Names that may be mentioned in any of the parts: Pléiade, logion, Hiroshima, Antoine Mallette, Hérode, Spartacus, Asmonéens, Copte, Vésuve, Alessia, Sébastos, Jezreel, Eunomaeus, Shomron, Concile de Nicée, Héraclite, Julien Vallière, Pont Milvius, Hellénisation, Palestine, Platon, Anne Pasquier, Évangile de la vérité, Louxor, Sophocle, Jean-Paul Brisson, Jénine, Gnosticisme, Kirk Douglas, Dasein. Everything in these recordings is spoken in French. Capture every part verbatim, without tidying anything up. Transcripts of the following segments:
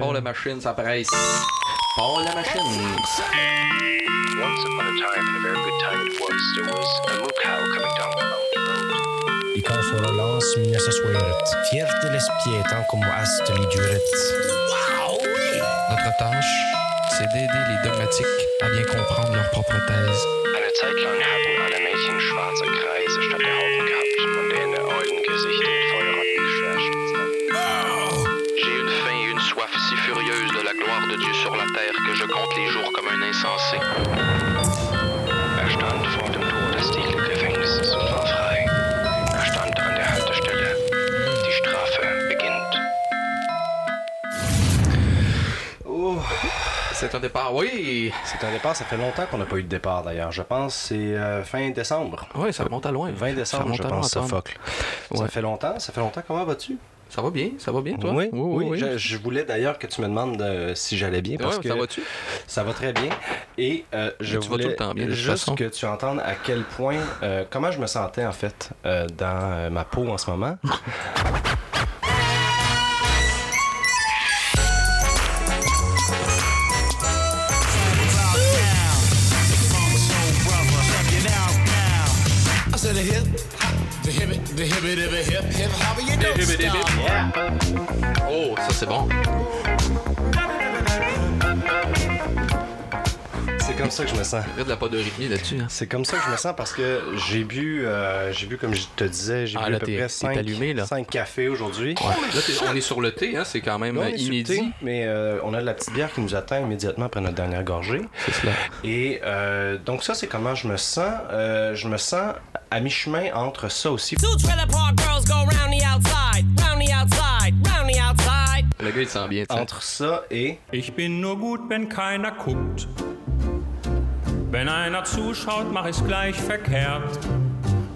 Pour la machine, ça apparaît ici. Pour la machine. Once upon a time, and a very good time it was, there was a moo cow coming down the mountain road. I kom från lands minnaste svåret. Fjärdeles pietan kom och aste lidjuret. Wow! Notre tâche, c'est d'aider les dogmatiques à bien comprendre leur propre thèse. Eine Zeit lang haben alle Mädchen schwarze Kreise statt der Augen gehabt und in der Augengesicht mit Feuerrotten geschärft. J'ai une faim et une soif si furieuse de la gloire de Dieu sur la terre que je compte les jours comme un insensé. Er stand vor dem Tor des Stiefelgefängnisses und war frei. Er stand an der Haltestelle. Die Strafe beginnt. Oh, c'est un départ, oui! C'est un départ, ça fait longtemps qu'on n'a pas eu de départ d'ailleurs. Je pense que c'est euh, fin décembre. Oui, ça remonte à loin. vingt décembre, je pense, ça focle. Ouais. Ça fait longtemps, ça fait longtemps. Comment vas-tu? Ça va bien, ça va bien, toi? Oui, oui, oui. oui. Je, je voulais d'ailleurs que tu me demandes de, si j'allais bien, parce ouais, ça que va-tu? Ça va très bien. Et euh, je tu voulais vas tout le temps bien, de juste façon. que tu entendes à quel point, euh, comment je me sentais en fait euh, dans euh, ma peau en ce moment. Oh, ça c'est bon. C'est comme ça que je me sens. Il y a de la podorythmie là-dessus. Hein. C'est comme ça que je me sens parce que j'ai bu, euh, j'ai bu comme je te disais, j'ai ah, bu là, à peu près cinq cafés aujourd'hui. Ouais. Là, on est sur le thé, hein, c'est quand même là, inédit. Thé, mais euh, on a de la petite bière qui nous attend immédiatement après notre dernière gorgée. C'est cela. Et euh, donc ça, c'est comment je me sens. Euh, je me sens à mi-chemin entre ça aussi. Le gars, il sent bien. T'sais. Entre ça et... Ich bin nur gut, wenn keiner guckt. Wenn einer zuschaut, mach ich's gleich verkehrt.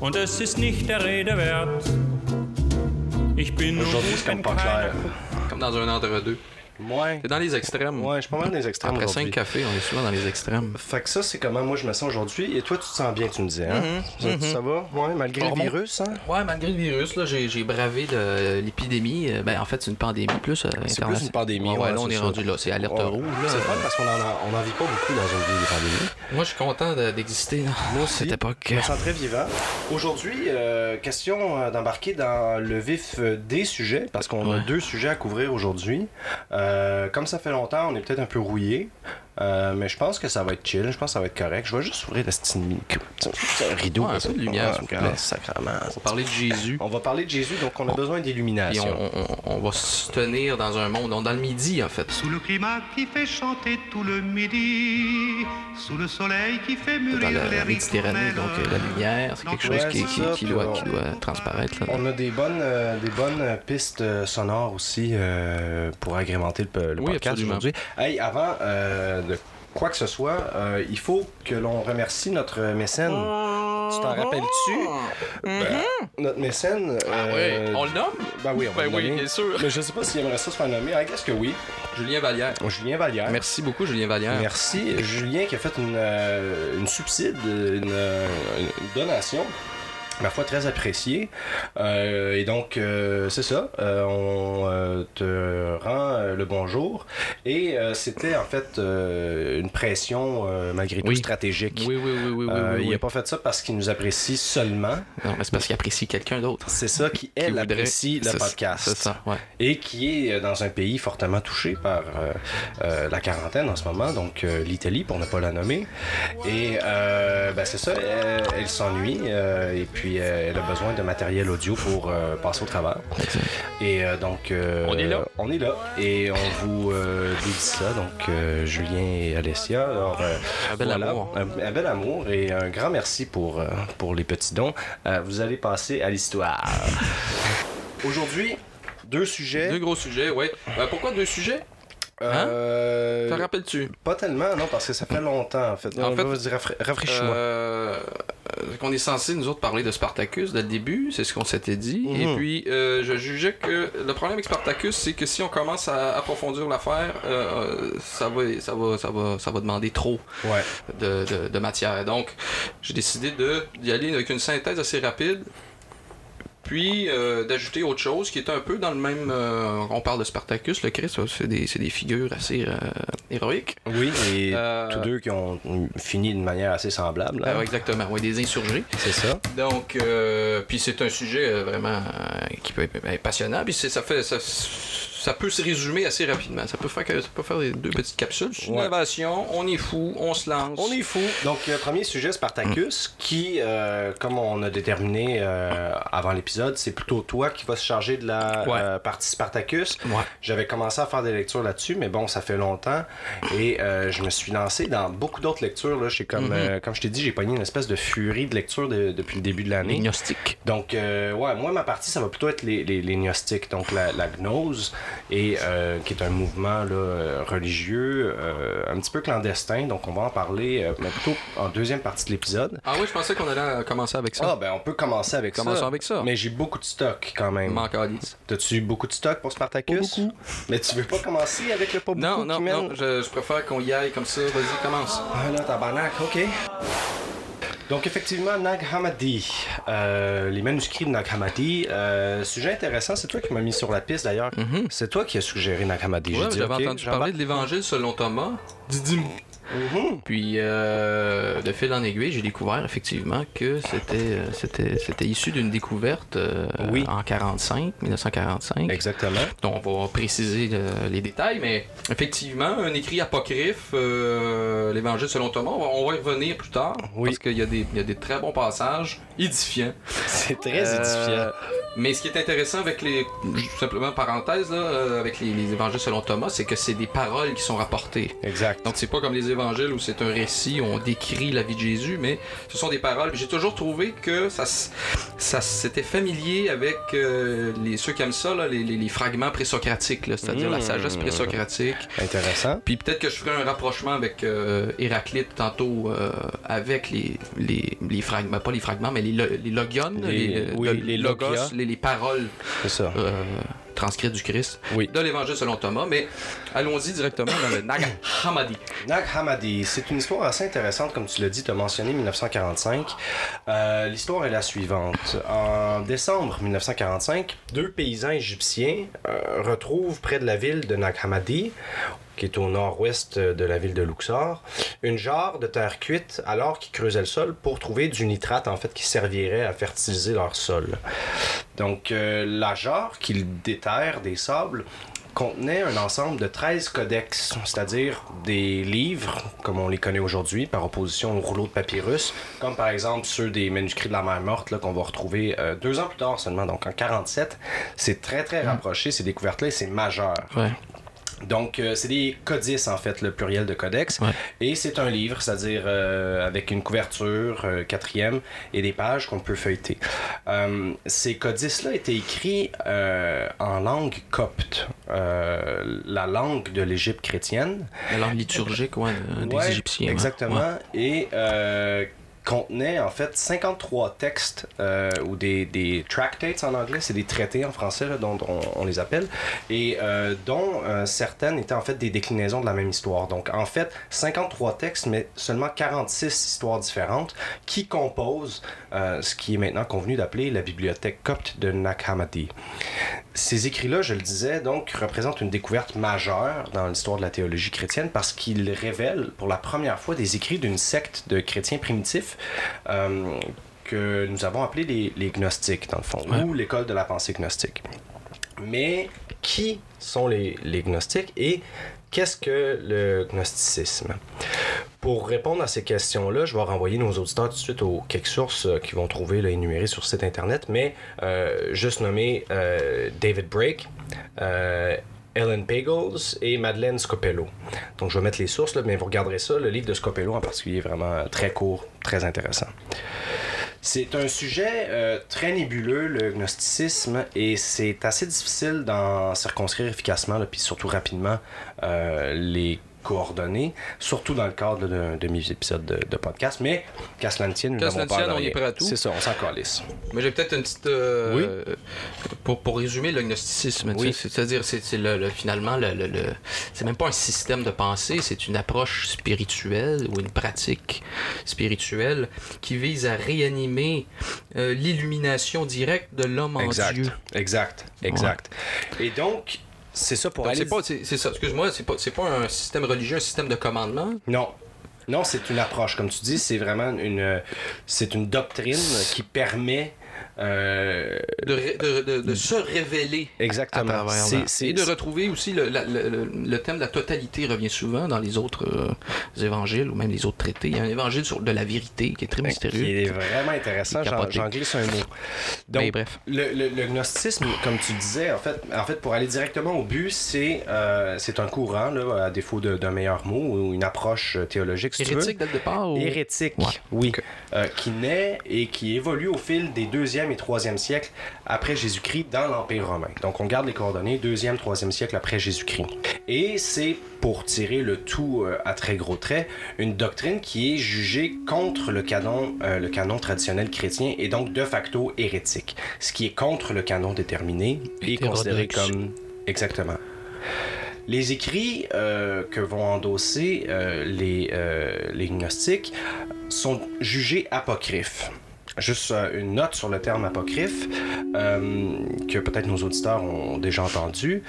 Und es ist nicht der Rede wert. Ich bin nur gut, wenn pas clair. Comme dans un entre-deux. Ouais. C'est dans les extrêmes. Ouais, je suis pas mal dans les extrêmes. Après cinq cafés, on est souvent dans les extrêmes. Fait que ça, c'est comment moi je me sens aujourd'hui. Et toi, tu te sens bien, tu me disais, hein? Mm-hmm. Ça, mm-hmm. ça va? Ouais, malgré Hormon. le virus, hein? Ouais, malgré le virus, là, j'ai, j'ai bravé de l'épidémie. Ben, en fait, c'est une pandémie plus. Euh, c'est plus une pandémie. Ouais, ouais, ouais là, on est, est rendu là. C'est alerte ouais. rouge. Là. C'est fun parce qu'on n'en vit pas beaucoup dans une vie de pandémie. Moi, je suis content de, d'exister là. Moi aussi. Cette époque. Je me sens très vivant. Aujourd'hui, euh, question d'embarquer dans le vif des sujets parce qu'on ouais. a deux sujets à couvrir aujourd'hui. Euh, Euh, comme ça fait longtemps, on est peut-être un peu rouillé, euh, mais je pense que ça va être chill, je pense que ça va être correct. Je vais juste ouvrir le rideau. Ouais, un peu de lumière, s'il vous plaît. Sacrement. On va parler de Jésus. On va parler de Jésus, donc on a on... besoin d'illumination. Et on, on, on va se tenir dans un monde, dans le midi en fait. Sous le climat qui fait chanter tout le midi, sous le soleil qui fait mûrir les rites. Dans la Méditerranée, donc euh, la lumière, c'est quelque chose ouais, qui, qui, ça, qui, doit, on... qui doit transparaître. Là, on a des bonnes, euh, des bonnes pistes euh, sonores aussi euh, pour agrémenter le, le oui, podcast absolument. Aujourd'hui. Hey, avant euh, de quoi que ce soit, euh, il faut que l'on remercie notre mécène. Mm-hmm. Tu t'en rappelles-tu? Mm-hmm. Ben, notre mécène... Ah euh, oui, on le nomme? Ben oui, on ben oui, bien sûr. Mais je sais pas s'il aimerait ça se faire nommer. Qu'est-ce que oui? Julien Vallière. Oh, Julien Vallière. Merci beaucoup, Julien Vallière. Merci. Julien qui a fait une, euh, une subside, une, une donation... ma foi très appréciée euh, et donc euh, c'est ça euh, on euh, te rend euh, le bonjour et euh, c'était en fait euh, une pression euh, malgré tout oui. stratégique oui, oui, oui, oui, euh, oui, oui, il n'a oui. pas fait ça parce qu'il nous apprécie seulement non mais c'est parce qu'il apprécie quelqu'un d'autre c'est ça qui elle qui apprécie voudrait... le podcast c'est ça, ouais. et qui est dans un pays fortement touché par euh, euh, la quarantaine en ce moment donc euh, l'Italie pour ne pas la nommer et euh, ben, c'est ça elle, elle s'ennuie euh, et puis Puis euh, elle a besoin de matériel audio pour euh, passer au travers. Et euh, donc euh, on est là, on est là, et on vous euh, dit ça. Donc euh, Julien et Alessia, alors, euh, un bel voilà, amour, un, un bel amour et un grand merci pour euh, pour les petits dons. Euh, vous allez passer à l'histoire. Aujourd'hui, deux sujets, deux gros sujets, ouais. Euh, pourquoi deux sujets? Hein? Euh, T'en rappelles-tu? Pas tellement, non, parce que ça fait longtemps, en fait. En on fait, va se rafra- rafraîchis-moi. Euh, on est censé, nous autres, parler de Spartacus dès le début, c'est ce qu'on s'était dit. Mm-hmm. Et puis, euh, je jugeais que le problème avec Spartacus, c'est que si on commence à approfondir l'affaire, euh, ça, va, ça, va, ça, va, ça va demander trop ouais. de, de, de matière. Donc, j'ai décidé de, d'y aller avec une synthèse assez rapide. puis euh, d'ajouter autre chose qui est un peu dans le même... Euh, on parle de Spartacus, le Christ, c'est des, c'est des figures assez euh, héroïques. Oui, et euh, tous deux qui ont fini d'une manière assez semblable. Hein. Euh, exactement, oui, des insurgés. C'est ça. Donc, euh, puis c'est un sujet euh, vraiment euh, qui peut être euh, passionnant, puis c'est, ça fait... Ça, ça peut se résumer assez rapidement. Ça peut faire, que, ça peut faire des deux petites capsules. C'est une innovation, ouais. On est fou, on se lance. On est fou. Donc, le premier sujet, Spartacus, mmh. qui, euh, comme on a déterminé euh, avant l'épisode, c'est plutôt toi qui vas se charger de la ouais. euh, partie Spartacus. Ouais. J'avais commencé à faire des lectures là-dessus, mais bon, ça fait longtemps. Et euh, je me suis lancé dans beaucoup d'autres lectures. Là. Comme, mmh. euh, comme je t'ai dit, j'ai pogné une espèce de furie de lecture de, depuis le début de l'année. Les Gnostiques. Donc, euh, ouais, moi, ma partie, ça va plutôt être les, les, les Gnostiques. Donc, la, la gnose... et euh, qui est un mouvement là, religieux euh, un petit peu clandestin, donc on va en parler euh, mais plutôt en deuxième partie de l'épisode. Ah oui, je pensais qu'on allait commencer avec ça. Ah ben on peut commencer avec, Commençons ça, avec ça, mais j'ai beaucoup de stock quand même. M'encalise. T'as-tu beaucoup de stock pour Spartacus? Pas beaucoup. Mais tu veux pas commencer avec le pas beaucoup? Non, non, qui non, je, je préfère qu'on y aille comme ça, vas-y, commence. Ah là, tabarnak, ok. Donc effectivement, Nag Hammadi, euh, les manuscrits de Nag Hammadi, euh, sujet intéressant, c'est toi qui m'as mis sur la piste d'ailleurs, mm-hmm. c'est toi qui as suggéré Nag Hammadi. Ouais, j'avais okay, entendu parler de l'Évangile selon Thomas, Didim. Mm-hmm. Puis euh, de fil en aiguille, j'ai découvert effectivement que c'était euh, c'était c'était issu d'une découverte euh, oui. en quarante-cinq, mille neuf cent quarante-cinq. Exactement. Donc on va préciser euh, les détails, mais effectivement un écrit apocryphe, euh, l'Évangile selon Thomas. On va, on va y revenir plus tard oui. parce qu'il y a des il y a des très bons passages édifiants. C'est très euh, édifiant. Mais ce qui est intéressant avec les simplement parenthèse là, avec les, les Évangiles selon Thomas, c'est que c'est des paroles qui sont rapportées. Exact. Donc c'est pas comme les Évangile où c'est un récit, où on décrit la vie de Jésus, mais ce sont des paroles. J'ai toujours trouvé que ça, ça c'était familier avec euh, les, ceux qui aiment ça, là, les, les, les fragments présocratiques, là, c'est-à-dire mmh, la sagesse présocratique. Intéressant. Puis peut-être que je ferai un rapprochement avec euh, Héraclite tantôt euh, avec les, les, les fragments, pas les fragments, mais les, les logions, les, les, oui, le, les logos, les, les paroles. C'est ça. Euh, transcrit du Christ, oui. de l'Évangile selon Thomas, mais allons-y directement dans le Nag Hammadi. Nag Hammadi, c'est une histoire assez intéressante, comme tu l'as dit, tu as mentionné dix-neuf cent quarante-cinq. Euh, l'histoire est la suivante. En décembre dix-neuf cent quarante-cinq, deux paysans égyptiens euh, retrouvent près de la ville de Nag Hammadi, qui est au nord-ouest de la ville de Louxor, une jarre de terre cuite alors qu'ils creusaient le sol pour trouver du nitrate, en fait, qui servirait à fertiliser leur sol. Donc, euh, la jarre qu'ils déterrent des sables contenait un ensemble de treize codex, c'est-à-dire des livres, comme on les connaît aujourd'hui, par opposition aux rouleaux de papyrus, comme par exemple ceux des manuscrits de la Mer Morte, là, qu'on va retrouver euh, deux ans plus tard seulement, donc en quarante-sept. C'est très, très rapproché, ces découvertes-là, et c'est majeur. Ouais. Donc, euh, c'est des codices, en fait, le pluriel de codex. Ouais. Et c'est un livre, c'est-à-dire euh, avec une couverture, euh, quatrième, et des pages qu'on peut feuilleter. Euh, ces codices-là étaient écrits euh, en langue copte, euh, la langue de l'Égypte chrétienne. La langue liturgique, ouais, euh, des ouais, Égyptiens. Exactement. Hein. Ouais. Et... Euh, contenait en fait cinquante-trois textes euh, ou des, des tractates en anglais, c'est des traités en français là, dont on, on les appelle, et euh, dont euh, certaines étaient en fait des déclinaisons de la même histoire. Donc en fait cinquante-trois textes, mais seulement quarante-six histoires différentes qui composent euh, ce qui est maintenant convenu d'appeler la bibliothèque copte de Nag Hammadi. Ces écrits-là, je le disais, donc représentent une découverte majeure dans l'histoire de la théologie chrétienne parce qu'ils révèlent pour la première fois des écrits d'une secte de chrétiens primitifs Euh, que nous avons appelé les, les Gnostiques, dans le fond, ouais. ou l'école de la pensée gnostique. Mais qui sont les, les Gnostiques et qu'est-ce que le gnosticisme? Pour répondre à ces questions-là, je vais renvoyer nos auditeurs tout de suite aux quelques sources euh, qu'ils vont trouver là, énumérées sur le site internet, mais euh, juste nommer euh, David Brakke, euh, Ellen Pagels et Madeleine Scopello. Donc, je vais mettre les sources, là, mais vous regarderez ça. Le livre de Scopello, en particulier, est vraiment très court, très intéressant. C'est un sujet euh, très nébuleux, le gnosticisme, et c'est assez difficile d'en circonscrire efficacement, là, puis surtout rapidement, euh, les coordonnées, surtout dans le cadre d'un demi-épisode de, de podcast. Mais Caslantine, nous n'avons pas on est prêt à tout. C'est ça, on s'en calisse. Mais j'ai peut-être une petite... Euh, oui? Pour, pour résumer, le gnosticisme, oui. c'est-à-dire, c'est, c'est le, le, finalement, le, le, le, c'est même pas un système de pensée, c'est une approche spirituelle ou une pratique spirituelle qui vise à réanimer euh, l'illumination directe de l'homme en exact. Dieu. Exact, exact. Ouais. Et donc... C'est ça pour donc aller... C'est, pas, c'est, c'est ça, excuse-moi, c'est pas, c'est pas un système religieux, un système de commandement? Non. Non, c'est une approche, comme tu dis, c'est vraiment une... C'est une doctrine qui permet... Euh... De, ré, de, de, de se révéler. Exactement. À travers, c'est, c'est... Et de retrouver aussi le, la, le, le thème de la totalité revient souvent dans les autres euh, les évangiles ou même les autres traités. Il y a un évangile sur de la vérité qui est très mystérieux. Qui est vraiment intéressant. J'en, j'en glisse un mot. Donc, mais bref. Le, le, le gnosticisme, comme tu disais, en fait, en fait, pour aller directement au but, c'est, euh, c'est un courant, là, à défaut d'un meilleur mot, ou une approche théologique. Si hérétique dès le départ ou... Hérétique, ouais. Oui. Okay. Euh, qui naît et qui évolue au fil des deuxièmes et troisième siècle après Jésus-Christ dans l'Empire romain. Donc, on garde les coordonnées deuxième, troisième siècle après Jésus-Christ. Et c'est, pour tirer le tout euh, à très gros traits, une doctrine qui est jugée contre le canon, euh, le canon traditionnel chrétien et donc de facto hérétique. Ce qui est contre le canon déterminé est considéré comme... Exactement. Les écrits euh, que vont endosser euh, les, euh, les gnostiques sont jugés apocryphes. Juste une note sur le terme apocryphe euh, que peut-être nos auditeurs ont déjà entendu.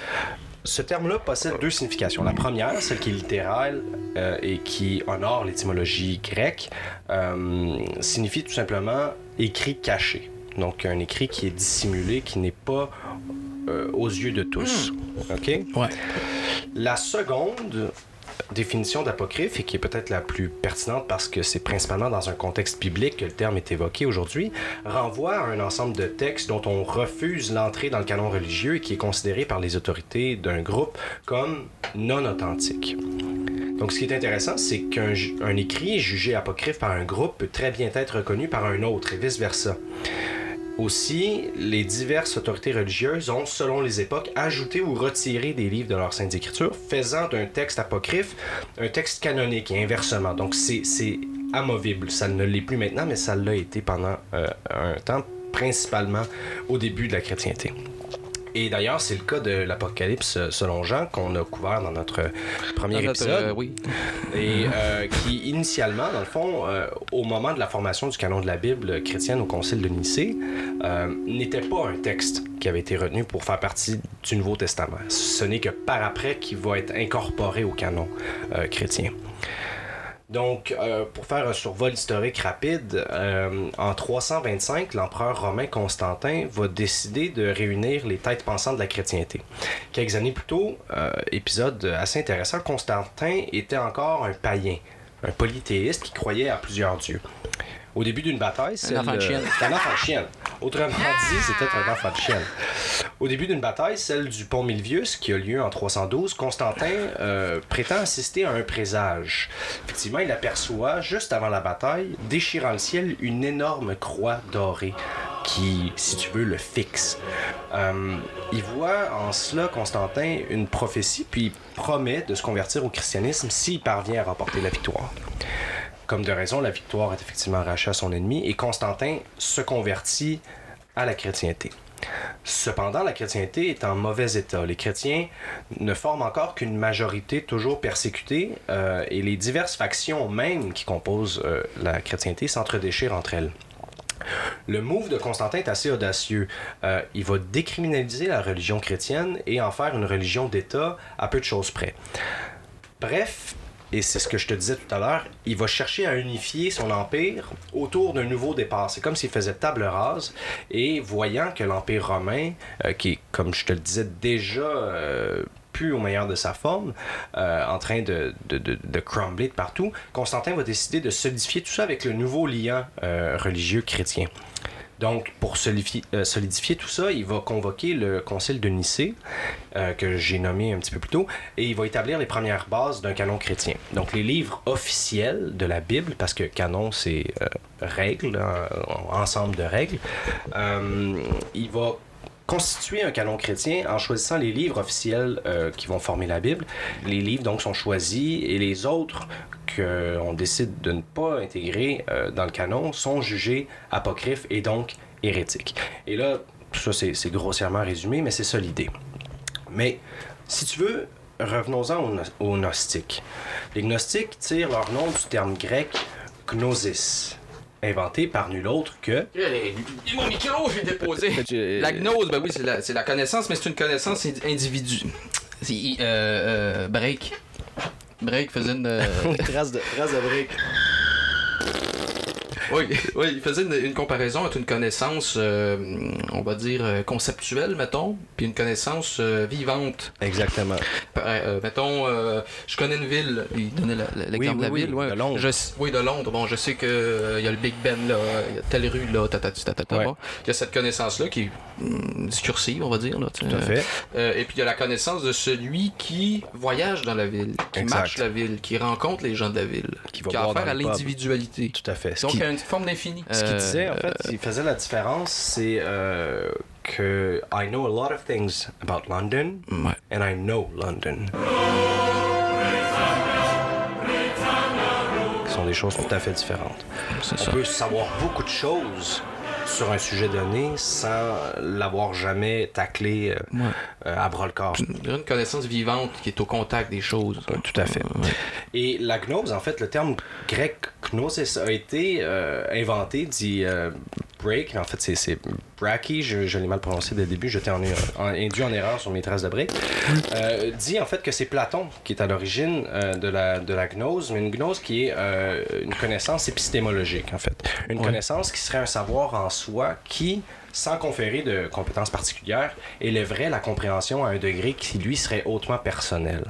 Ce terme-là possède deux significations. La première, celle qui est littérale euh, et qui honore l'étymologie grecque, euh, signifie tout simplement écrit caché. Donc un écrit qui est dissimulé, qui n'est pas euh, aux yeux de tous. OK? Ouais. La seconde définition d'apocryphe, et qui est peut-être la plus pertinente parce que c'est principalement dans un contexte biblique que le terme est évoqué aujourd'hui, renvoie à un ensemble de textes dont on refuse l'entrée dans le canon religieux et qui est considéré par les autorités d'un groupe comme non authentique. Donc, ce qui est intéressant, c'est qu'un un écrit jugé apocryphe par un groupe peut très bien être reconnu par un autre et vice-versa. Aussi, les diverses autorités religieuses ont, selon les époques, ajouté ou retiré des livres de leurs saintes écritures, faisant d'un texte apocryphe un texte canonique et inversement. Donc, c'est, c'est amovible. Ça ne l'est plus maintenant, mais ça l'a été pendant euh, un temps, principalement au début de la chrétienté. Et d'ailleurs, c'est le cas de l'Apocalypse selon Jean, qu'on a couvert dans notre premier dans notre, épisode. Euh, oui. Et euh, qui, initialement, dans le fond, euh, au moment de la formation du canon de la Bible chrétienne au Concile de Nicée, euh, n'était pas un texte qui avait été retenu pour faire partie du Nouveau Testament. Ce n'est que par après qu'il va être incorporé au canon euh, chrétien. Donc, euh, pour faire un survol historique rapide, euh, en trois cent vingt-cinq, l'empereur romain Constantin va décider de réunir les têtes pensantes de la chrétienté. Quelques années plus tôt, euh, épisode assez intéressant, Constantin était encore un païen, un polythéiste qui croyait à plusieurs dieux. Au début d'une bataille, c'est un enfant de chienne. Un enfant de chienne. Autrement dit, c'était un enfant de chienne. Au début d'une bataille, celle du Pont Milvius, qui a lieu en trois cent douze, Constantin euh, prétend assister à un présage. Effectivement, il aperçoit, juste avant la bataille, déchirant le ciel, une énorme croix dorée qui, si tu veux, le fixe. Euh, il voit en cela, Constantin, une prophétie, puis il promet de se convertir au christianisme s'il parvient à remporter la victoire. Comme de raison, la victoire est effectivement arrachée à son ennemi et Constantin se convertit à la chrétienté. Cependant, la chrétienté est en mauvais état. Les chrétiens ne forment encore qu'une majorité toujours persécutée euh, et les diverses factions même qui composent euh, la chrétienté s'entre-déchirent entre elles. Le move de Constantin est assez audacieux. Euh, il va décriminaliser la religion chrétienne et en faire une religion d'État à peu de choses près. Bref, et c'est ce que je te disais tout à l'heure, il va chercher à unifier son empire autour d'un nouveau départ. C'est comme s'il faisait table rase et voyant que l'Empire romain, euh, qui est, comme je te le disais, déjà euh, plus au meilleur de sa forme, euh, en train de, de, de, de crumbler de partout, Constantin va décider de solidifier tout ça avec le nouveau lien euh, religieux chrétien. Donc, pour solidifier, euh, solidifier tout ça, il va convoquer le Concile de Nicée, euh, que j'ai nommé un petit peu plus tôt, et il va établir les premières bases d'un canon chrétien. Donc, les livres officiels de la Bible, parce que canon, c'est euh, règles, euh, ensemble de règles, euh, il va constituer un canon chrétien en choisissant les livres officiels euh, qui vont former la Bible. Les livres, donc, sont choisis et les autres qu'on décide de ne pas intégrer euh, dans le canon sont jugés apocryphes et donc hérétiques. Et là, ça, c'est, c'est grossièrement résumé, mais c'est ça l'idée. Mais, si tu veux, revenons-en aux, no- aux Gnostiques. Les Gnostiques tirent leur nom du terme grec « gnosis », inventé par nul autre que... Mon micro, j'ai déposé. La gnose, ben oui, c'est la, c'est la connaissance, mais c'est une connaissance individu. C'est, euh, euh, break. Break faisait une... Euh... trace de, trace de break. Oui, oui, il faisait une, une comparaison entre une connaissance, euh, on va dire, conceptuelle, mettons, puis une connaissance euh, vivante. Exactement. Euh, mettons, euh, je connais une ville, il donnait la, la, l'exemple oui, oui, de la oui, ville. Oui, de Londres. Je, oui, de Londres. Bon, je sais qu'il euh, y a le Big Ben, là, il y a telle rue, là, tatati, tatata. Ouais. Il y a cette connaissance-là qui est mm, discursive, on va dire. Là, tout à fait. Euh, et puis, il y a la connaissance de celui qui voyage dans la ville, qui exact. marche la ville, qui rencontre les gens de la ville, qui, va qui a affaire à l'individualité. Tout à fait. Donc, qui... un forme d'infini. Ce qu'il disait, en fait, il faisait la différence, c'est euh, que I know a lot of things about London, ouais. and I know London. Ce sont des choses tout à fait différentes. C'est On ça. peut savoir beaucoup de choses sur un sujet donné sans l'avoir jamais taclé euh, ouais. euh, à bras-le-corps. Une connaissance vivante qui est au contact des choses. Euh, tout à fait. Ouais. Et la gnose, en fait, le terme grec gnosis a été euh, inventé, dit euh, break, en fait c'est, c'est Brakke, je, je l'ai mal prononcé dès le début, j'étais en, en, induit en erreur sur mes traces de break, euh, dit en fait que c'est Platon qui est à l'origine euh, de, la, de la gnose, mais une gnose qui est euh, une connaissance épistémologique en fait. Une ouais. connaissance qui serait un savoir en soi qui, sans conférer de compétences particulières, élèverait la compréhension à un degré qui, lui, serait hautement personnel.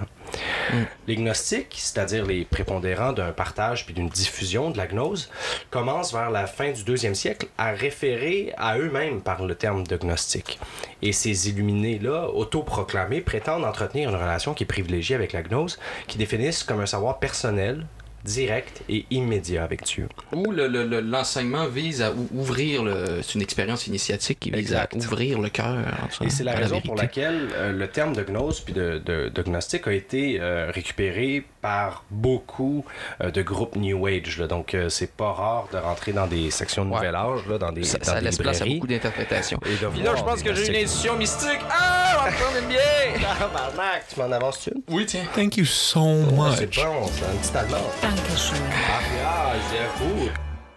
Mm. Les gnostiques, c'est-à-dire les prépondérants d'un partage puis d'une diffusion de la gnose, commencent vers la fin du deuxième siècle à référer à eux-mêmes par le terme de gnostique. Et ces illuminés-là, autoproclamés, prétendent entretenir une relation qui est privilégiée avec la gnose, qui définissent comme un savoir personnel, direct et immédiat avec Dieu. Où le, le, le, l'enseignement vise à ouvrir, le, c'est une expérience initiatique qui vise exact. à ouvrir le cœur. Et c'est la raison la pour laquelle euh, le terme de gnose puis de, de, de gnostique a été euh, récupéré par beaucoup euh, de groupes New Age. Là. Donc, euh, c'est pas rare de rentrer dans des sections de ouais. Nouvel Âge, là, dans des ça, dans ça des laisse librairies. Place à beaucoup d'interprétations. Et, et là, je pense que j'ai une édition mystique. Ah, on va prendre une bière! Tabarnak, tu m'en avances-tu? Oui, tiens. Thank you so much. C'est bon, c'est un petit allemand.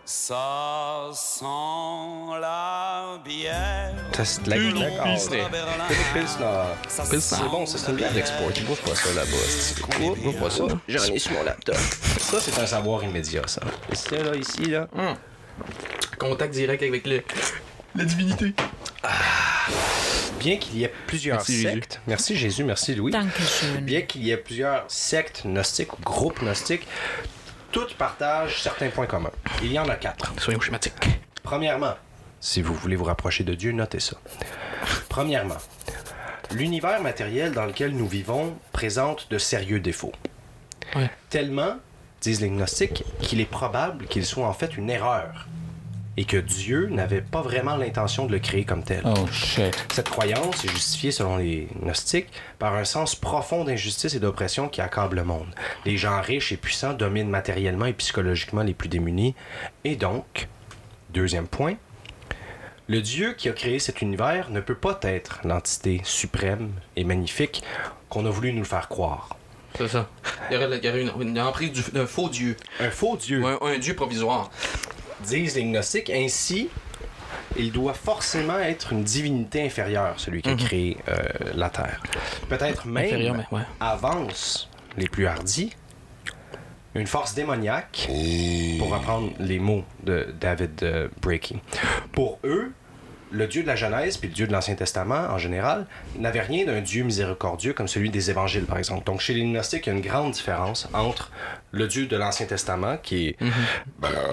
Ça sent la bière. Ça sent la bière. C'est bon, c'est une bière d'export. Tu bois pas ça là-bas. Tu bois pas ça. J'en ai sur mon laptop. Ça, c'est un savoir immédiat, ça. Ici, là, ici, là. Mm. Contact direct avec le... la divinité. Ah. Bien qu'il y ait plusieurs merci sectes, Jésus. merci Jésus, merci Louis, bien qu'il y ait plusieurs sectes gnostiques ou groupes gnostiques, toutes partagent certains points communs. Il y en a quatre. Soyons schématiques. Premièrement, si vous voulez vous rapprocher de Dieu, notez ça. Premièrement, l'univers matériel dans lequel nous vivons présente de sérieux défauts. Ouais. Tellement, disent les gnostiques, qu'il est probable qu'il soit en fait une erreur. Et que Dieu n'avait pas vraiment l'intention de le créer comme tel. Oh, shit. Cette croyance est justifiée, selon les gnostiques, par un sens profond d'injustice et d'oppression qui accable le monde. Les gens riches et puissants dominent matériellement et psychologiquement les plus démunis. Et donc, deuxième point, le Dieu qui a créé cet univers ne peut pas être l'entité suprême et magnifique qu'on a voulu nous le faire croire. C'est ça. Il y aurait une, une emprise du, d'un faux Dieu. Un faux Dieu. Un, un Dieu provisoire. Disent les gnostiques, ainsi, il doit forcément être une divinité inférieure, celui qui a créé euh, la Terre. Peut-être même, mais ouais. avance les plus hardis, une force démoniaque, pour reprendre les mots de David euh, Brakke. Pour eux, le Dieu de la Genèse, puis le Dieu de l'Ancien Testament, en général, n'avait rien d'un Dieu miséricordieux comme celui des Évangiles, par exemple. Donc, chez les gnostiques, il y a une grande différence entre le Dieu de l'Ancien Testament, qui est mm-hmm.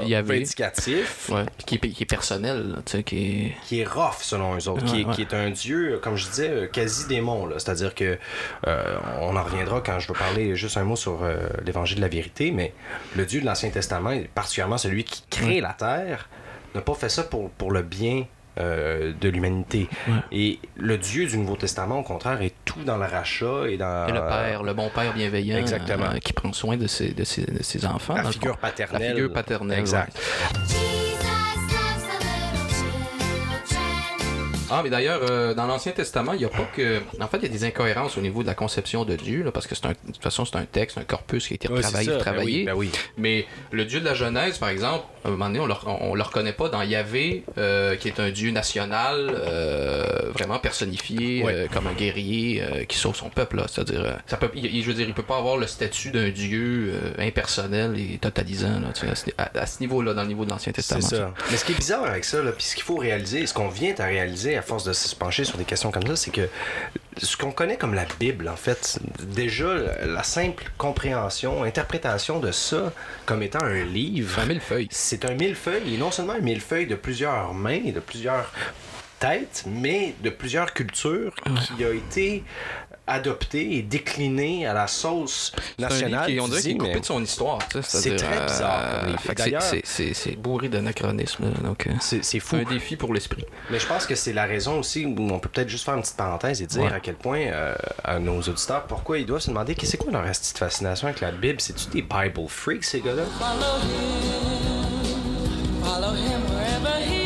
ben, vindicatif, ouais. qui, est, qui est personnel, là, tu sais, qui est... qui est rough, selon eux autres, ouais, qui, est, ouais. qui est un Dieu, comme je disais, quasi-démon. Là. C'est-à-dire que, euh, on en reviendra quand je vais parler juste un mot sur euh, l'Évangile de la vérité, mais le Dieu de l'Ancien Testament, particulièrement celui qui crée mm. la Terre, n'a pas fait ça pour, pour le bien euh, de l'humanité. Ouais. Et le Dieu du Nouveau Testament, au contraire, est tout dans le rachat et dans... Et le Père, euh, le bon Père bienveillant. Exactement. Euh, qui prend soin de ses, de ses, de ses enfants. La figure paternelle. La figure paternelle, exact. Ouais. Ah, mais d'ailleurs, euh, dans l'Ancien Testament, il n'y a pas que... En fait, il y a des incohérences au niveau de la conception de Dieu, là, parce que c'est un... de toute façon, c'est un texte, un corpus qui a été retravaillé, oui, travaillé. Ben oui, ben oui. Mais le Dieu de la Genèse, par exemple, à un moment donné, on ne le reconnaît pas dans Yahvé, euh, qui est un Dieu national, euh, vraiment personnifié, oui. euh, comme un guerrier euh, qui sauve son peuple. Là. C'est-à-dire, euh, ça peut... il, je veux dire, il ne peut pas avoir le statut d'un Dieu euh, impersonnel et totalisant, là, tu vois, à, à ce niveau-là, dans le niveau de l'Ancien Testament. C'est ça. Mais ce qui est bizarre avec ça, puis ce qu'il faut réaliser, ce qu'on vient à réaliser, à force de se pencher sur des questions comme ça, c'est que ce qu'on connaît comme la Bible, en fait, déjà, la simple compréhension, interprétation de ça comme étant un livre... Un millefeuille. C'est un millefeuille, et non seulement un millefeuille de plusieurs mains, de plusieurs têtes, mais de plusieurs cultures qui a été... adopté et décliné à la sauce nationale. Et on dirait qu'il est coupé mais... de son histoire. C'est très euh, bizarre. Euh, D'ailleurs, c'est, c'est, c'est bourré d'anachronismes. Donc, c'est, c'est fou. Un défi pour l'esprit. Mais je pense que c'est la raison aussi où on peut peut-être juste faire une petite parenthèse et dire ouais. à quel point euh, à nos auditeurs, pourquoi ils doivent se demander c'est quoi leur petite fascination avec la Bible? C'est-tu des Bible freaks, ces gars-là? Follow him, follow him wherever he...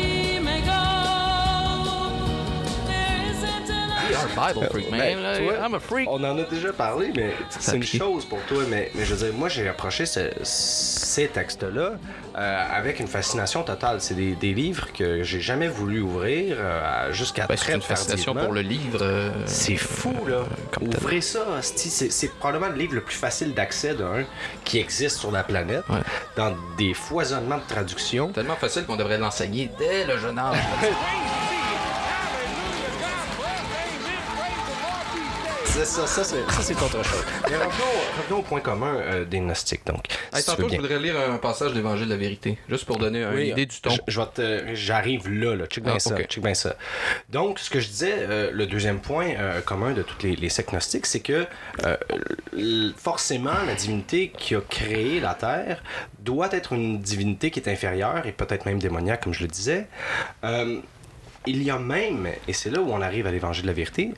Bible freak, man. Ben, là, toi, I'm a freak. On en a déjà parlé, mais c'est une chose pour toi. Mais, mais je veux dire, moi, j'ai approché ce, ces textes-là euh, avec une fascination totale. C'est des, des livres que j'ai jamais voulu ouvrir euh, jusqu'à ben, très tardivement. C'est une fascination pour le livre. Euh, c'est fou, là. Euh, Ouvrez ça. C'est, c'est probablement le livre le plus facile d'accès d'un qui existe sur la planète, ouais. dans des foisonnements de traduction. Tellement facile qu'on devrait l'enseigner dès le jeune âge. Ça, ça, ça, c'est, ça, c'est autre chose. Mais revenons, revenons au point commun euh, des Gnostiques, donc. Hey, si tantôt, je voudrais lire un passage de l'Évangile de la vérité, juste pour donner une oui, idée du ton. Je, je vais te, j'arrive là, là. Check bien ah, ça, okay. check bien ça. Donc, ce que je disais, euh, le deuxième point euh, commun de toutes les, les sectes gnostiques, c'est que euh, forcément, la divinité qui a créé la Terre doit être une divinité qui est inférieure et peut-être même démoniaque, comme je le disais. Euh, Il y a même, et c'est là où on arrive à l'Évangile de la vérité,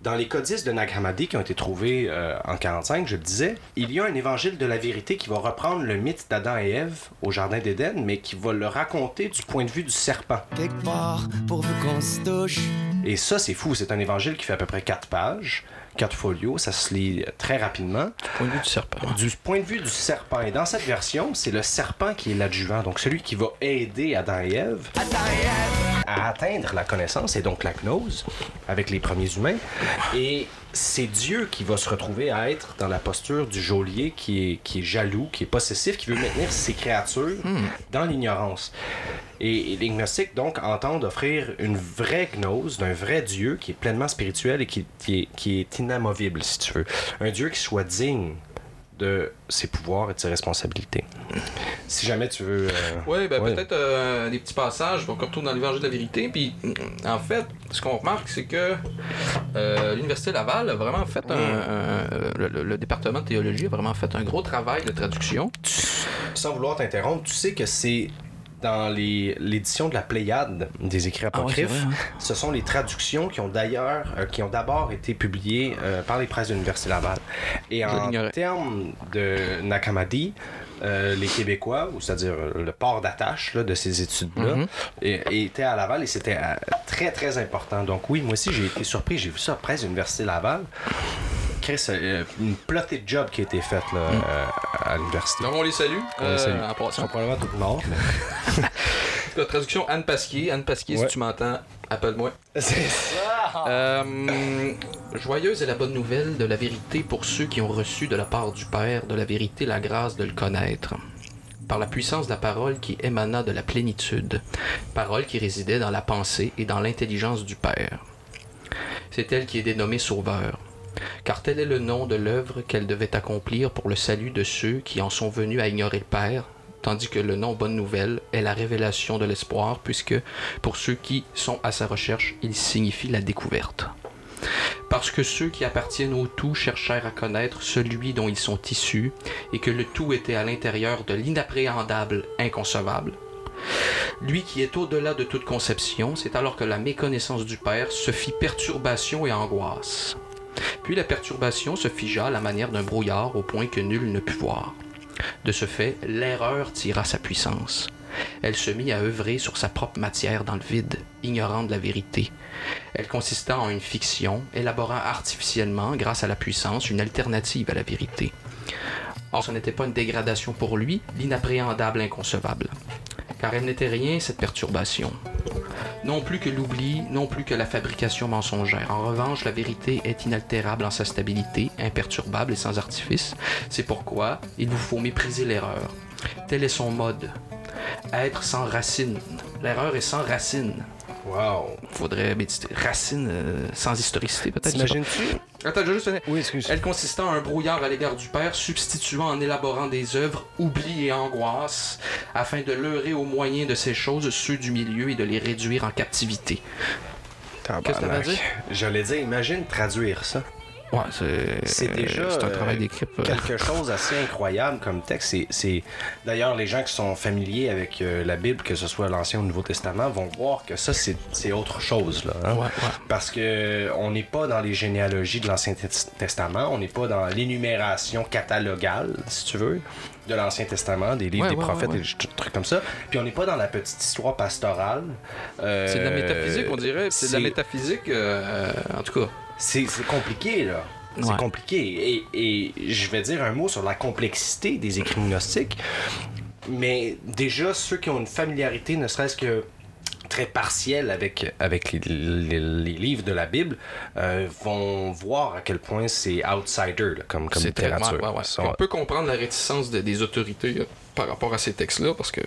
dans les codices de Nag Hammadi qui ont été trouvés euh, en quarante-cinq, je le disais, il y a un Évangile de la vérité qui va reprendre le mythe d'Adam et Ève au Jardin d'Éden, mais qui va le raconter du point de vue du serpent. Quelque part, pourvu qu'on se touche. Et ça, c'est fou. C'est un Évangile qui fait à peu près quatre pages. Quatre folios, ça se lit très rapidement. Du point de vue du serpent. Du point de vue du serpent. Et dans cette version, c'est le serpent qui est l'adjuvant, donc celui qui va aider Adam et Ève, Adam et Ève à atteindre la connaissance et donc la gnose avec les premiers humains. Et c'est Dieu qui va se retrouver à être dans la posture du geôlier qui est, qui est jaloux, qui est possessif, qui veut maintenir ses créatures hmm. dans l'ignorance. Et, et les gnostiques, donc, entendent offrir une vraie gnose d'un vrai Dieu qui est pleinement spirituel et qui, qui, est, qui est inamovible, si tu veux. Un Dieu qui soit digne de ses pouvoirs et de ses responsabilités. Si jamais tu veux... Euh... Oui, ben ouais. peut-être euh, des petits passages, donc on retourne dans l'Évangile de la vérité, puis en fait, ce qu'on remarque, c'est que euh, l'Université Laval a vraiment fait un... un le, le, le département de théologie a vraiment fait un gros travail de traduction. Tu, sans vouloir t'interrompre, tu sais que c'est... dans les, l'édition de la Pléiade des écrits apocryphes, ah ouais, hein? ce sont les traductions qui ont d'ailleurs, euh, qui ont d'abord été publiées euh, par les presses de l'Université Laval. Et en termes de Nag Hammadi, euh, les Québécois, ou c'est-à-dire le port d'attache là, de ces études-là, mm-hmm. et, et étaient à Laval et c'était euh, très, très important. Donc oui, moi aussi, j'ai été surpris. J'ai vu ça, presse de l'Université Laval. Chris, euh, une plotée de job qui a été faite là, mm. euh, à l'université. Donc on les salue. On euh, les salue. En passant. Ils sont probablement tous morts. Mais... La traduction Anne Pasquier. Anne Pasquier, ouais. si tu m'entends, appelle-moi. C'est ça! Euh, joyeuse est la bonne nouvelle de la vérité pour ceux qui ont reçu de la part du Père de la vérité la grâce de le connaître. Par la puissance de la parole qui émana de la plénitude. Parole qui résidait dans la pensée et dans l'intelligence du Père. C'est elle qui est dénommée Sauveur. Car tel est le nom de l'œuvre qu'elle devait accomplir pour le salut de ceux qui en sont venus à ignorer le Père, tandis que le nom Bonne Nouvelle est la révélation de l'espoir, puisque pour ceux qui sont à sa recherche, il signifie la découverte. Parce que ceux qui appartiennent au tout cherchèrent à connaître celui dont ils sont issus, et que le tout était à l'intérieur de l'inappréhendable, inconcevable, lui qui est au-delà de toute conception, c'est alors que la méconnaissance du Père se fit perturbation et angoisse. Puis la perturbation se figea à la manière d'un brouillard au point que nul ne put voir. De ce fait, l'erreur tira sa puissance. Elle se mit à œuvrer sur sa propre matière dans le vide, ignorant de la vérité. Elle consista en une fiction, élaborant artificiellement, grâce à la puissance, une alternative à la vérité. Or, ce n'était pas une dégradation pour lui, l'inappréhendable inconcevable. Car elle n'était rien, cette perturbation. Non plus que l'oubli, non plus que la fabrication mensongère. En revanche, la vérité est inaltérable en sa stabilité, imperturbable et sans artifice. C'est pourquoi il vous faut mépriser l'erreur. Tel est son mode. Être sans racine. L'erreur est sans racine. Wow. Faudrait méditer. Racine euh, sans historicité, peut-être. T'imagines-tu? Attends, je juste... Oui, excuse-moi. Elle consistait en un brouillard à l'égard du Père, substituant en élaborant des œuvres oubli et angoisse, afin de leurrer au moyen de ces choses ceux du milieu et de les réduire en captivité. T'as Qu'est-ce que t'avais dit? J'allais dire, imagine traduire ça. Ouais, c'est, c'est déjà euh, c'est un travail d'équipe. Euh, quelque chose d'assez incroyable comme texte. C'est, c'est... D'ailleurs, les gens qui sont familiers avec euh, la Bible, que ce soit l'Ancien ou le Nouveau Testament, vont voir que ça, c'est, c'est autre chose. Là, hein? ouais, ouais. Parce qu'on n'est pas dans les généalogies de l'Ancien Testament, on n'est pas dans l'énumération catalogale, si tu veux, de l'Ancien Testament, des livres ouais, des ouais, prophètes, ouais, ouais. des trucs comme ça. Puis on n'est pas dans la petite histoire pastorale. Euh, c'est de la métaphysique, on dirait. C'est, c'est... de la métaphysique, euh, en tout cas. C'est, c'est compliqué, là. C'est ouais. compliqué. Et, et je vais dire un mot sur la complexité des écrits gnostiques. Mais déjà, ceux qui ont une familiarité, ne serait-ce que très partielle avec, avec les, les, les livres de la Bible, euh, vont voir à quel point c'est outsider, là, comme, comme c'est littérature. Très, ouais, ouais. Sont... On peut comprendre la réticence de, des autorités là, par rapport à ces textes-là, parce que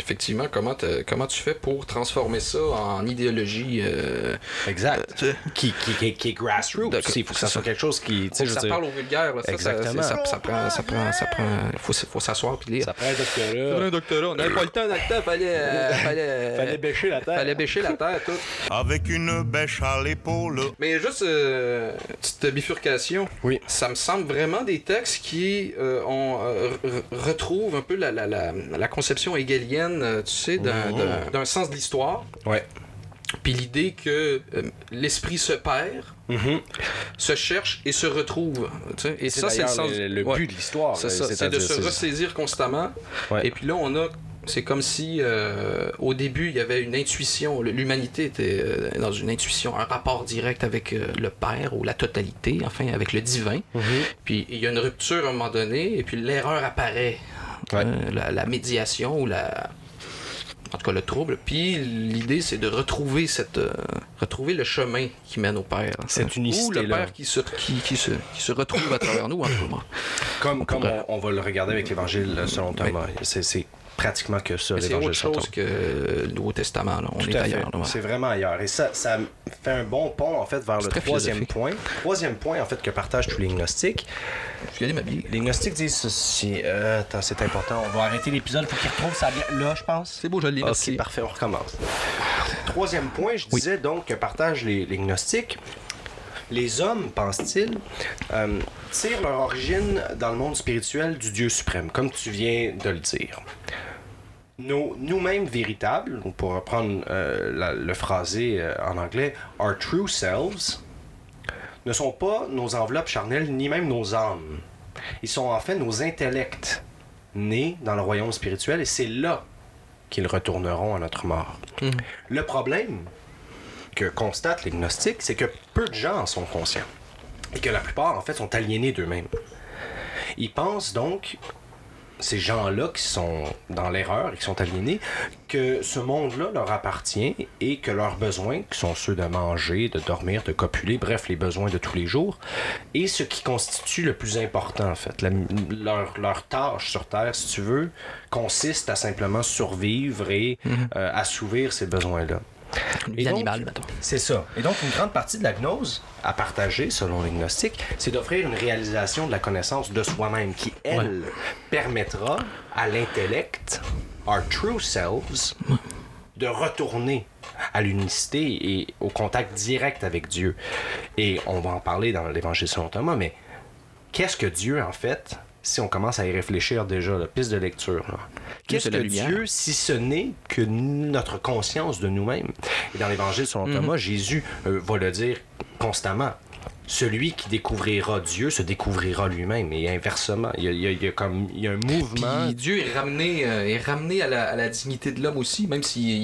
effectivement, comment, comment tu fais pour transformer ça en idéologie euh, exact euh, qui, qui, qui, qui est grassroots. Il faut que ça soit quelque chose qui ça dire... parle au vulgaire là, ça, exactement ça, ça, ça prend ça prend ça prend faut faut s'asseoir puis lire. Ça prend un doctorat. Ça prend un doctorat. On n'avait pas le temps dans le temps, fallait euh, fallait fallait bêcher la terre fallait bêcher la terre tout avec une bêche à l'épaule. Mais juste euh, petite bifurcation. Oui. Ça me semble vraiment des textes qui euh, on euh, retrouve un peu la la la, la conception hégélienne, tu sais, d'un, d'un, d'un sens de l'histoire. Ouais. Puis l'idée que euh, l'esprit se perd, mm-hmm. se cherche et se retrouve. Tu sais. Et c'est ça, c'est le sens. Le, le but ouais. de l'histoire. C'est, là, ça. c'est, c'est de se c'est... ressaisir constamment. Ouais. Et puis là, on a. C'est comme si, euh, au début, il y avait une intuition. L'humanité était euh, dans une intuition, un rapport direct avec euh, le Père ou la totalité, enfin, avec le divin. Mm-hmm. Puis il y a une rupture à un moment donné, et puis l'erreur apparaît. Ouais. Euh, la, la médiation ou la... en tout cas le trouble. Puis l'idée, c'est de retrouver cette euh, retrouver le chemin qui mène au Père. Cette unicité ou le Père là. qui se qui, qui se qui se retrouve à travers nous en tout moment. Comme on comme pourrait... on, on va le regarder avec l'Évangile selon Thomas. Mais... C'est, c'est pratiquement que ça. Mais c'est autre chose Saint-Thomas. que le Nouveau Testament. Là. On tout est ailleurs. Là, ouais. C'est vraiment ailleurs. Et ça ça fait un bon pont en fait vers c'est le troisième point. Troisième point en fait que partagent tous les gnostiques. Je vais aller m'habiller. Les gnostiques disent ceci. Euh, attends, c'est important. On va arrêter l'épisode. Il faut qu'il retrouve ça là, je pense. C'est beau, je l'ai. Ok, merci. Parfait, on recommence. Troisième point, je oui. disais donc que partagent les, les gnostiques. Les hommes, pensent-ils, euh, tirent leur origine dans le monde spirituel du Dieu suprême, comme tu viens de le dire. Nos, nous-mêmes véritables, pour reprendre euh, la, le phrasé euh, en anglais, « our true selves », ne sont pas nos enveloppes charnelles, ni même nos âmes. Ils sont en fait nos intellects, nés dans le royaume spirituel, et c'est là qu'ils retourneront à notre mort. Mmh. Le problème que constatent les gnostiques, c'est que peu de gens en sont conscients, et que la plupart, en fait, sont aliénés d'eux-mêmes. Ils pensent donc, ces gens-là qui sont dans l'erreur, qui sont aliénés, que ce monde-là leur appartient et que leurs besoins, qui sont ceux de manger, de dormir, de copuler, bref, les besoins de tous les jours, est ce qui constitue le plus important, en fait. La, leur, leur tâche sur Terre, si tu veux, consiste à simplement survivre et mm-hmm. euh, assouvir ces besoins-là. Et donc, animal, c'est ça. Et donc, une grande partie de la gnose à partager, selon les gnostiques, c'est d'offrir une réalisation de la connaissance de soi-même qui, elle, ouais. permettra à l'intellect, our true selves, ouais. de retourner à l'unicité et au contact direct avec Dieu. Et on va en parler dans l'Évangile selon Thomas, mais qu'est-ce que Dieu, en fait, si on commence à y réfléchir déjà, la piste de lecture. Là. Qu'est-ce que Dieu, si ce n'est que notre conscience de nous-mêmes? Et dans l'Évangile selon mm-hmm. Thomas, Jésus euh, va le dire constamment. Celui qui découvrira Dieu se découvrira lui-même, et inversement. Il y a, il y a, il y a, comme, il y a un mouvement. Puis Dieu est ramené, euh, est ramené à, la, à la dignité de l'homme aussi, même s'il il,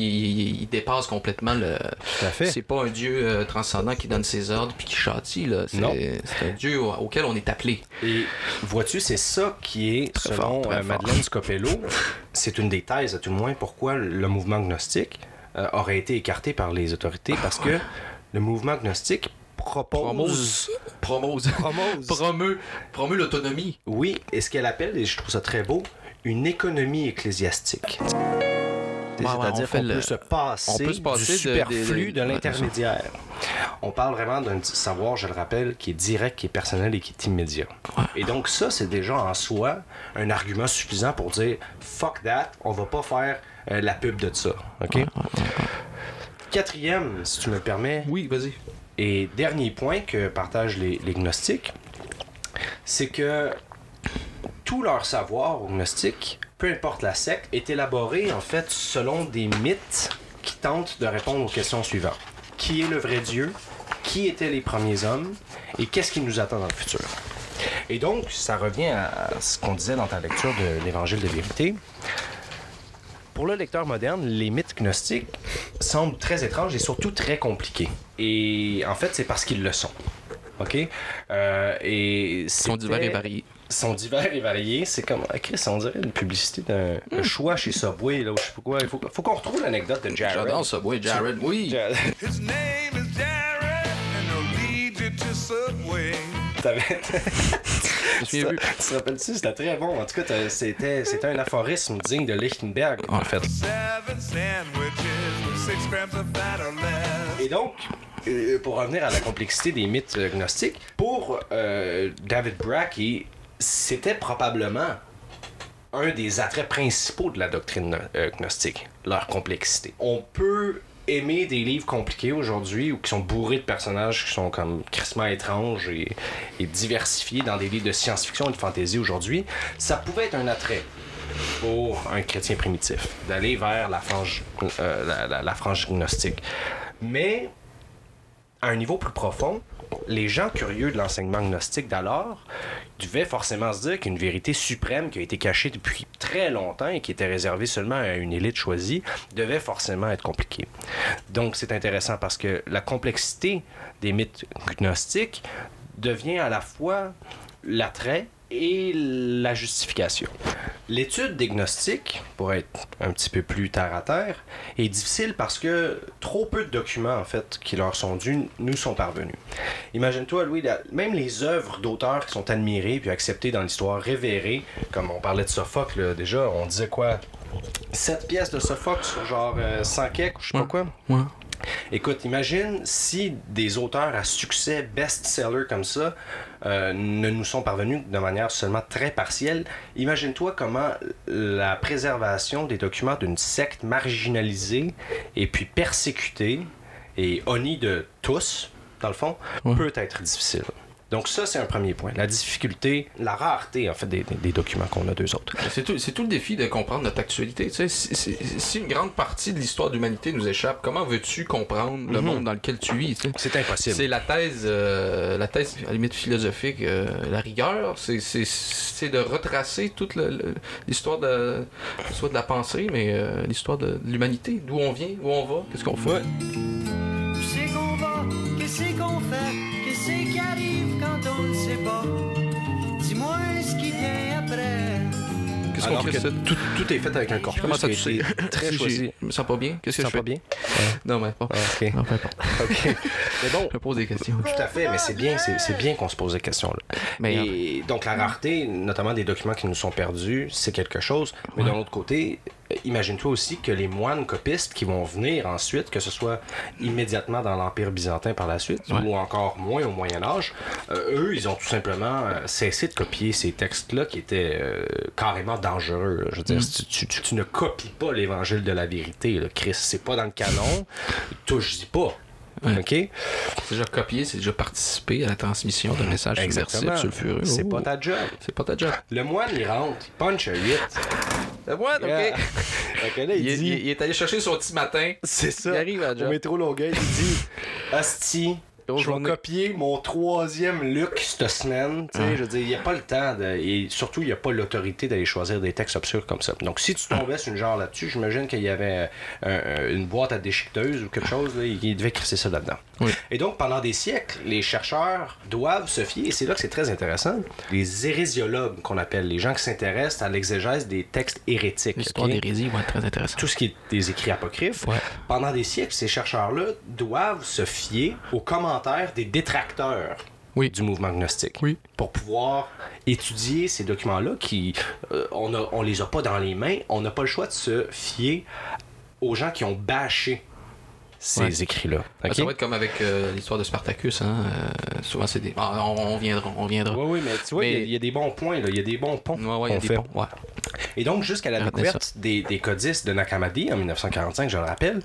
il, il dépasse complètement le. Tout à fait. C'est pas un Dieu euh, transcendant qui donne ses ordres puis qui châtie, là. C'est, non. C'est un Dieu au, auquel on est appelé. Et vois-tu, c'est ça qui est, très selon fort, euh, Madeleine Scopello, c'est une des thèses, à tout le moins, pourquoi le mouvement gnostique euh, aurait été écarté par les autorités, parce que le mouvement gnostique Propose, promose, promose. promeut, promeut l'autonomie. Oui, et ce qu'elle appelle, et je trouve ça très beau, une économie ecclésiastique. Ouais, C'est-à-dire ouais, qu'on peut, le... se passer peut se passer du superflu de, de, de l'intermédiaire. On parle vraiment d'un savoir, je le rappelle, qui est direct, qui est personnel et qui est immédiat. Et donc ça, c'est déjà en soi un argument suffisant pour dire « fuck that, on va pas faire euh, la pub de ça. Okay? » Quatrième, si tu me le permets. Oui, vas-y. Et dernier point que partagent les, les gnostiques, c'est que tout leur savoir aux gnostiques, peu importe la secte, est élaboré en fait selon des mythes qui tentent de répondre aux questions suivantes. Qui est le vrai Dieu? Qui étaient les premiers hommes? Et qu'est-ce qui nous attend dans le futur? Et donc, ça revient à ce qu'on disait dans ta lecture de l'Évangile de la vérité. Pour le lecteur moderne, les mythes gnostiques semblent très étranges et surtout très compliqués. Et en fait, c'est parce qu'ils le sont. OK? Euh, et sont divers et variés. Sont divers et variés. C'est comme... Ah, Chris, on dirait une publicité d'un mm. choix chez Subway. Là, où je sais pas quoi. Il faut, faut qu'on retrouve l'anecdote de Jared. J'adore Subway. Jared, oui. Jared. His name is Jared and he'll lead you to Subway. Tu te rappelles-tu? C'était très bon. En tout cas, c'était, c'était un aphorisme digne de Lichtenberg, en fait. Et donc, pour revenir à la complexité des mythes gnostiques, pour euh, David Brakke, c'était probablement un des attraits principaux de la doctrine gnostique, leur complexité. On peut... aimer des livres compliqués aujourd'hui ou qui sont bourrés de personnages qui sont comme crissement étranges et, et diversifiés dans des livres de science-fiction et de fantasy aujourd'hui, ça pouvait être un attrait pour un chrétien primitif d'aller vers la frange, euh, la, la, la frange gnostique. Mais à un niveau plus profond, les gens curieux de l'enseignement gnostique d'alors devaient forcément se dire qu'une vérité suprême qui a été cachée depuis très longtemps et qui était réservée seulement à une élite choisie devait forcément être compliquée. Donc, c'est intéressant parce que la complexité des mythes gnostiques devient à la fois l'attrait et la justification. L'étude des gnostiques, pour être un petit peu plus terre à terre, est difficile parce que trop peu de documents en fait qui leur sont dus nous sont parvenus. Imagine-toi, Louis, la... même les œuvres d'auteurs qui sont admirées puis acceptées dans l'histoire, révérées, comme on parlait de Sophocle là, déjà, on disait quoi? Sept pièces de Sophocle sur genre euh, cent quelques, je sais pas quoi. Ouais. Écoute, imagine si des auteurs à succès, best-seller comme ça, euh, ne nous sont parvenus de manière seulement très partielle. Imagine-toi comment la préservation des documents d'une secte marginalisée et puis persécutée et honnie de tous, dans le fond, ouais. peut être difficile. Donc ça, c'est un premier point. La difficulté, la rareté, en fait, des, des, des documents qu'on a d'eux autres. C'est tout, c'est tout le défi de comprendre notre actualité. Tu sais, si, si, si une grande partie de l'histoire de l'humanité nous échappe, comment veux-tu comprendre le mm-hmm. monde dans lequel tu vis? Tu sais? C'est impossible. C'est la thèse, euh, la thèse, à la limite philosophique, euh, la rigueur, c'est, c'est, c'est de retracer toute le, le, l'histoire de, soit de la pensée, mais euh, l'histoire de l'humanité, d'où on vient, où on va, qu'est-ce qu'on fait. Ouais. Qu'est-ce qu'on va? Qu'est-ce qu'on fait? C'est qui arrive quand on ne sait pas. Dis-moi ce qui vient après. Qu'est-ce qu'on crée ça? Tout, tout est fait avec un corpus. Comment ça, tu sais? Très choisi. Je me sens pas bien. Qu'est-ce que je fais? Je me sens pas bien? Non, mais pas. Ah, OK. Non, pas. OK. Mais bon. Je me pose des questions. Tout à fait, mais c'est bien, c'est, c'est bien qu'on se pose des questions. Là. Mais et après. Donc, la rareté, notamment des documents qui nous sont perdus, c'est quelque chose. Mais ouais. D'un autre côté... Imagine-toi aussi que les moines copistes qui vont venir ensuite, que ce soit immédiatement dans l'Empire byzantin par la suite, ouais. ou encore moins au Moyen-Âge, euh, eux, ils ont tout simplement euh, cessé de copier ces textes-là qui étaient euh, carrément dangereux. Là. Je veux dire, mm. tu, tu, tu, tu ne copies pas l'Évangile de la vérité. Là. Christ, c'est pas dans le canon. Touche-y pas. Ouais. Okay? C'est déjà copié, c'est déjà participé à la transmission d'un message subversif sulfureux. C'est pas ta job. C'est pas ta job. Le moine, il rentre, il punch à huit. Le moine, OK. Yeah. Donc là, il, il dit... Il, il est allé chercher son petit matin. C'est ça. Il arrive à job. Au métro Longueuil, il dit... Asti... Je vais copier mon troisième look cette semaine. Ah. Je veux dire, il n'y a pas le temps de, et surtout, il n'y a pas l'autorité d'aller choisir des textes obscurs comme ça. Donc, si tu tombais ah. sur une genre là-dessus, j'imagine qu'il y avait un, une boîte à déchiqueteuse ou quelque chose, là, il devait crisser ça là-dedans. Oui. Et donc, pendant des siècles, les chercheurs doivent se fier, et c'est là que c'est très intéressant, les hérésiologues qu'on appelle, les gens qui s'intéressent à l'exégèse des textes hérétiques. L'histoire okay? d'hérésie va être très intéressante. Tout ce qui est des écrits apocryphes. Ouais. Pendant des siècles, ces chercheurs-là doivent se fier aux commentaires des détracteurs oui. du mouvement gnostique oui. pour pouvoir étudier ces documents-là qui euh, on a, on les a pas dans les mains, on n'a pas le choix de se fier aux gens qui ont bâché ces ouais. écrits-là. Okay? Ça va être comme avec euh, l'histoire de Spartacus. Hein? Euh, souvent, c'est des... Ah, on, on viendra. On viendra. Oui, oui, mais tu vois, il mais... y, y a des bons points. Il y a des bons ponts. Oui, oui, il y a des ponts. Ouais. Et donc, jusqu'à la Retenez découverte des, des codices de Nag Hammadi en dix-neuf cent quarante-cinq, je le rappelle,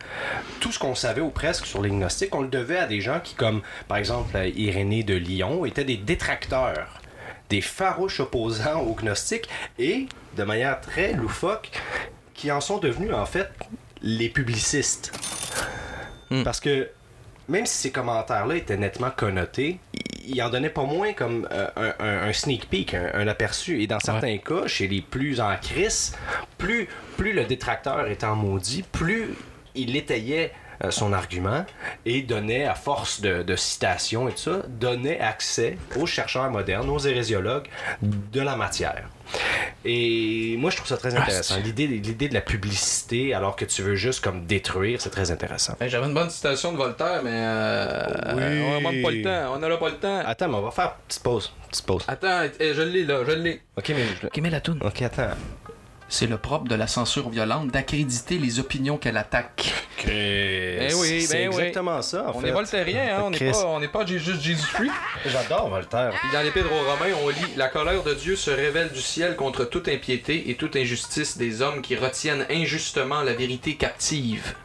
tout ce qu'on savait ou presque sur les gnostiques, on le devait à des gens qui, comme par exemple Irénée de Lyon, étaient des détracteurs, des farouches opposants aux gnostiques et, de manière très loufoque, qui en sont devenus, en fait, les publicistes. Parce que même si ces commentaires-là étaient nettement connotés, ils en donnaient pas moins comme euh, un, un sneak peek, un, un aperçu. Et dans certains ouais. cas, chez les plus en crise, plus, plus le détracteur étant maudit, plus il étayait euh, son argument et donnait, à force de, de citations et tout ça, donnait accès aux chercheurs modernes, aux hérésiologues de la matière. Et moi je trouve ça très intéressant ah, l'idée, l'idée de la publicité alors que tu veux juste comme détruire, c'est très intéressant. Hey, j'avais une bonne citation de Voltaire mais euh, oui. euh, on n'aura pas le temps on n'aura pas le temps attends mais on va faire petite pause petite pause attends eh, je l'ai là je l'ai ok mais je... ok mais la toune ok attends c'est le propre de la censure violente d'accréditer les opinions qu'elle attaque. Okay. Ben oui, c'est ben exactement oui. ça. En on fait. Est voltairien, hein? On n'est pas, on n'est pas juste Jésus Christ. J'adore Voltaire. Puis dans l'Épître aux Romains, on lit la colère de Dieu se révèle du ciel contre toute impiété et toute injustice des hommes qui retiennent injustement la vérité captive.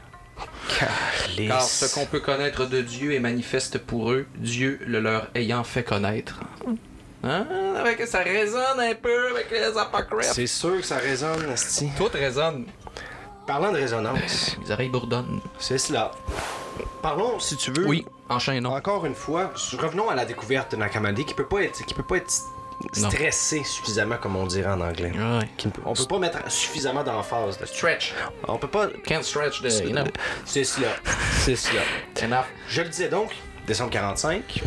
Calice. Car ce qu'on peut connaître de Dieu est manifeste pour eux, Dieu le leur ayant fait connaître. Hein? Avec, ça résonne un peu avec les apocryphes. C'est sûr que ça résonne, Nasty. Tout résonne. Parlant de résonance. Les oreilles bourdonnent. C'est cela. Parlons, si tu veux. Oui, enchaînons. Encore une fois, revenons à la découverte de Nag Hammadi qui peut pas être, qui peut pas être stressé non. suffisamment, comme on dirait en anglais. Ouais. Qui, on peut pas mettre suffisamment d'emphase. De stretch. On peut pas. Can't stretch the. C'est, you know. C'est cela. C'est cela. Enough. Je le disais donc, décembre quarante-cinq,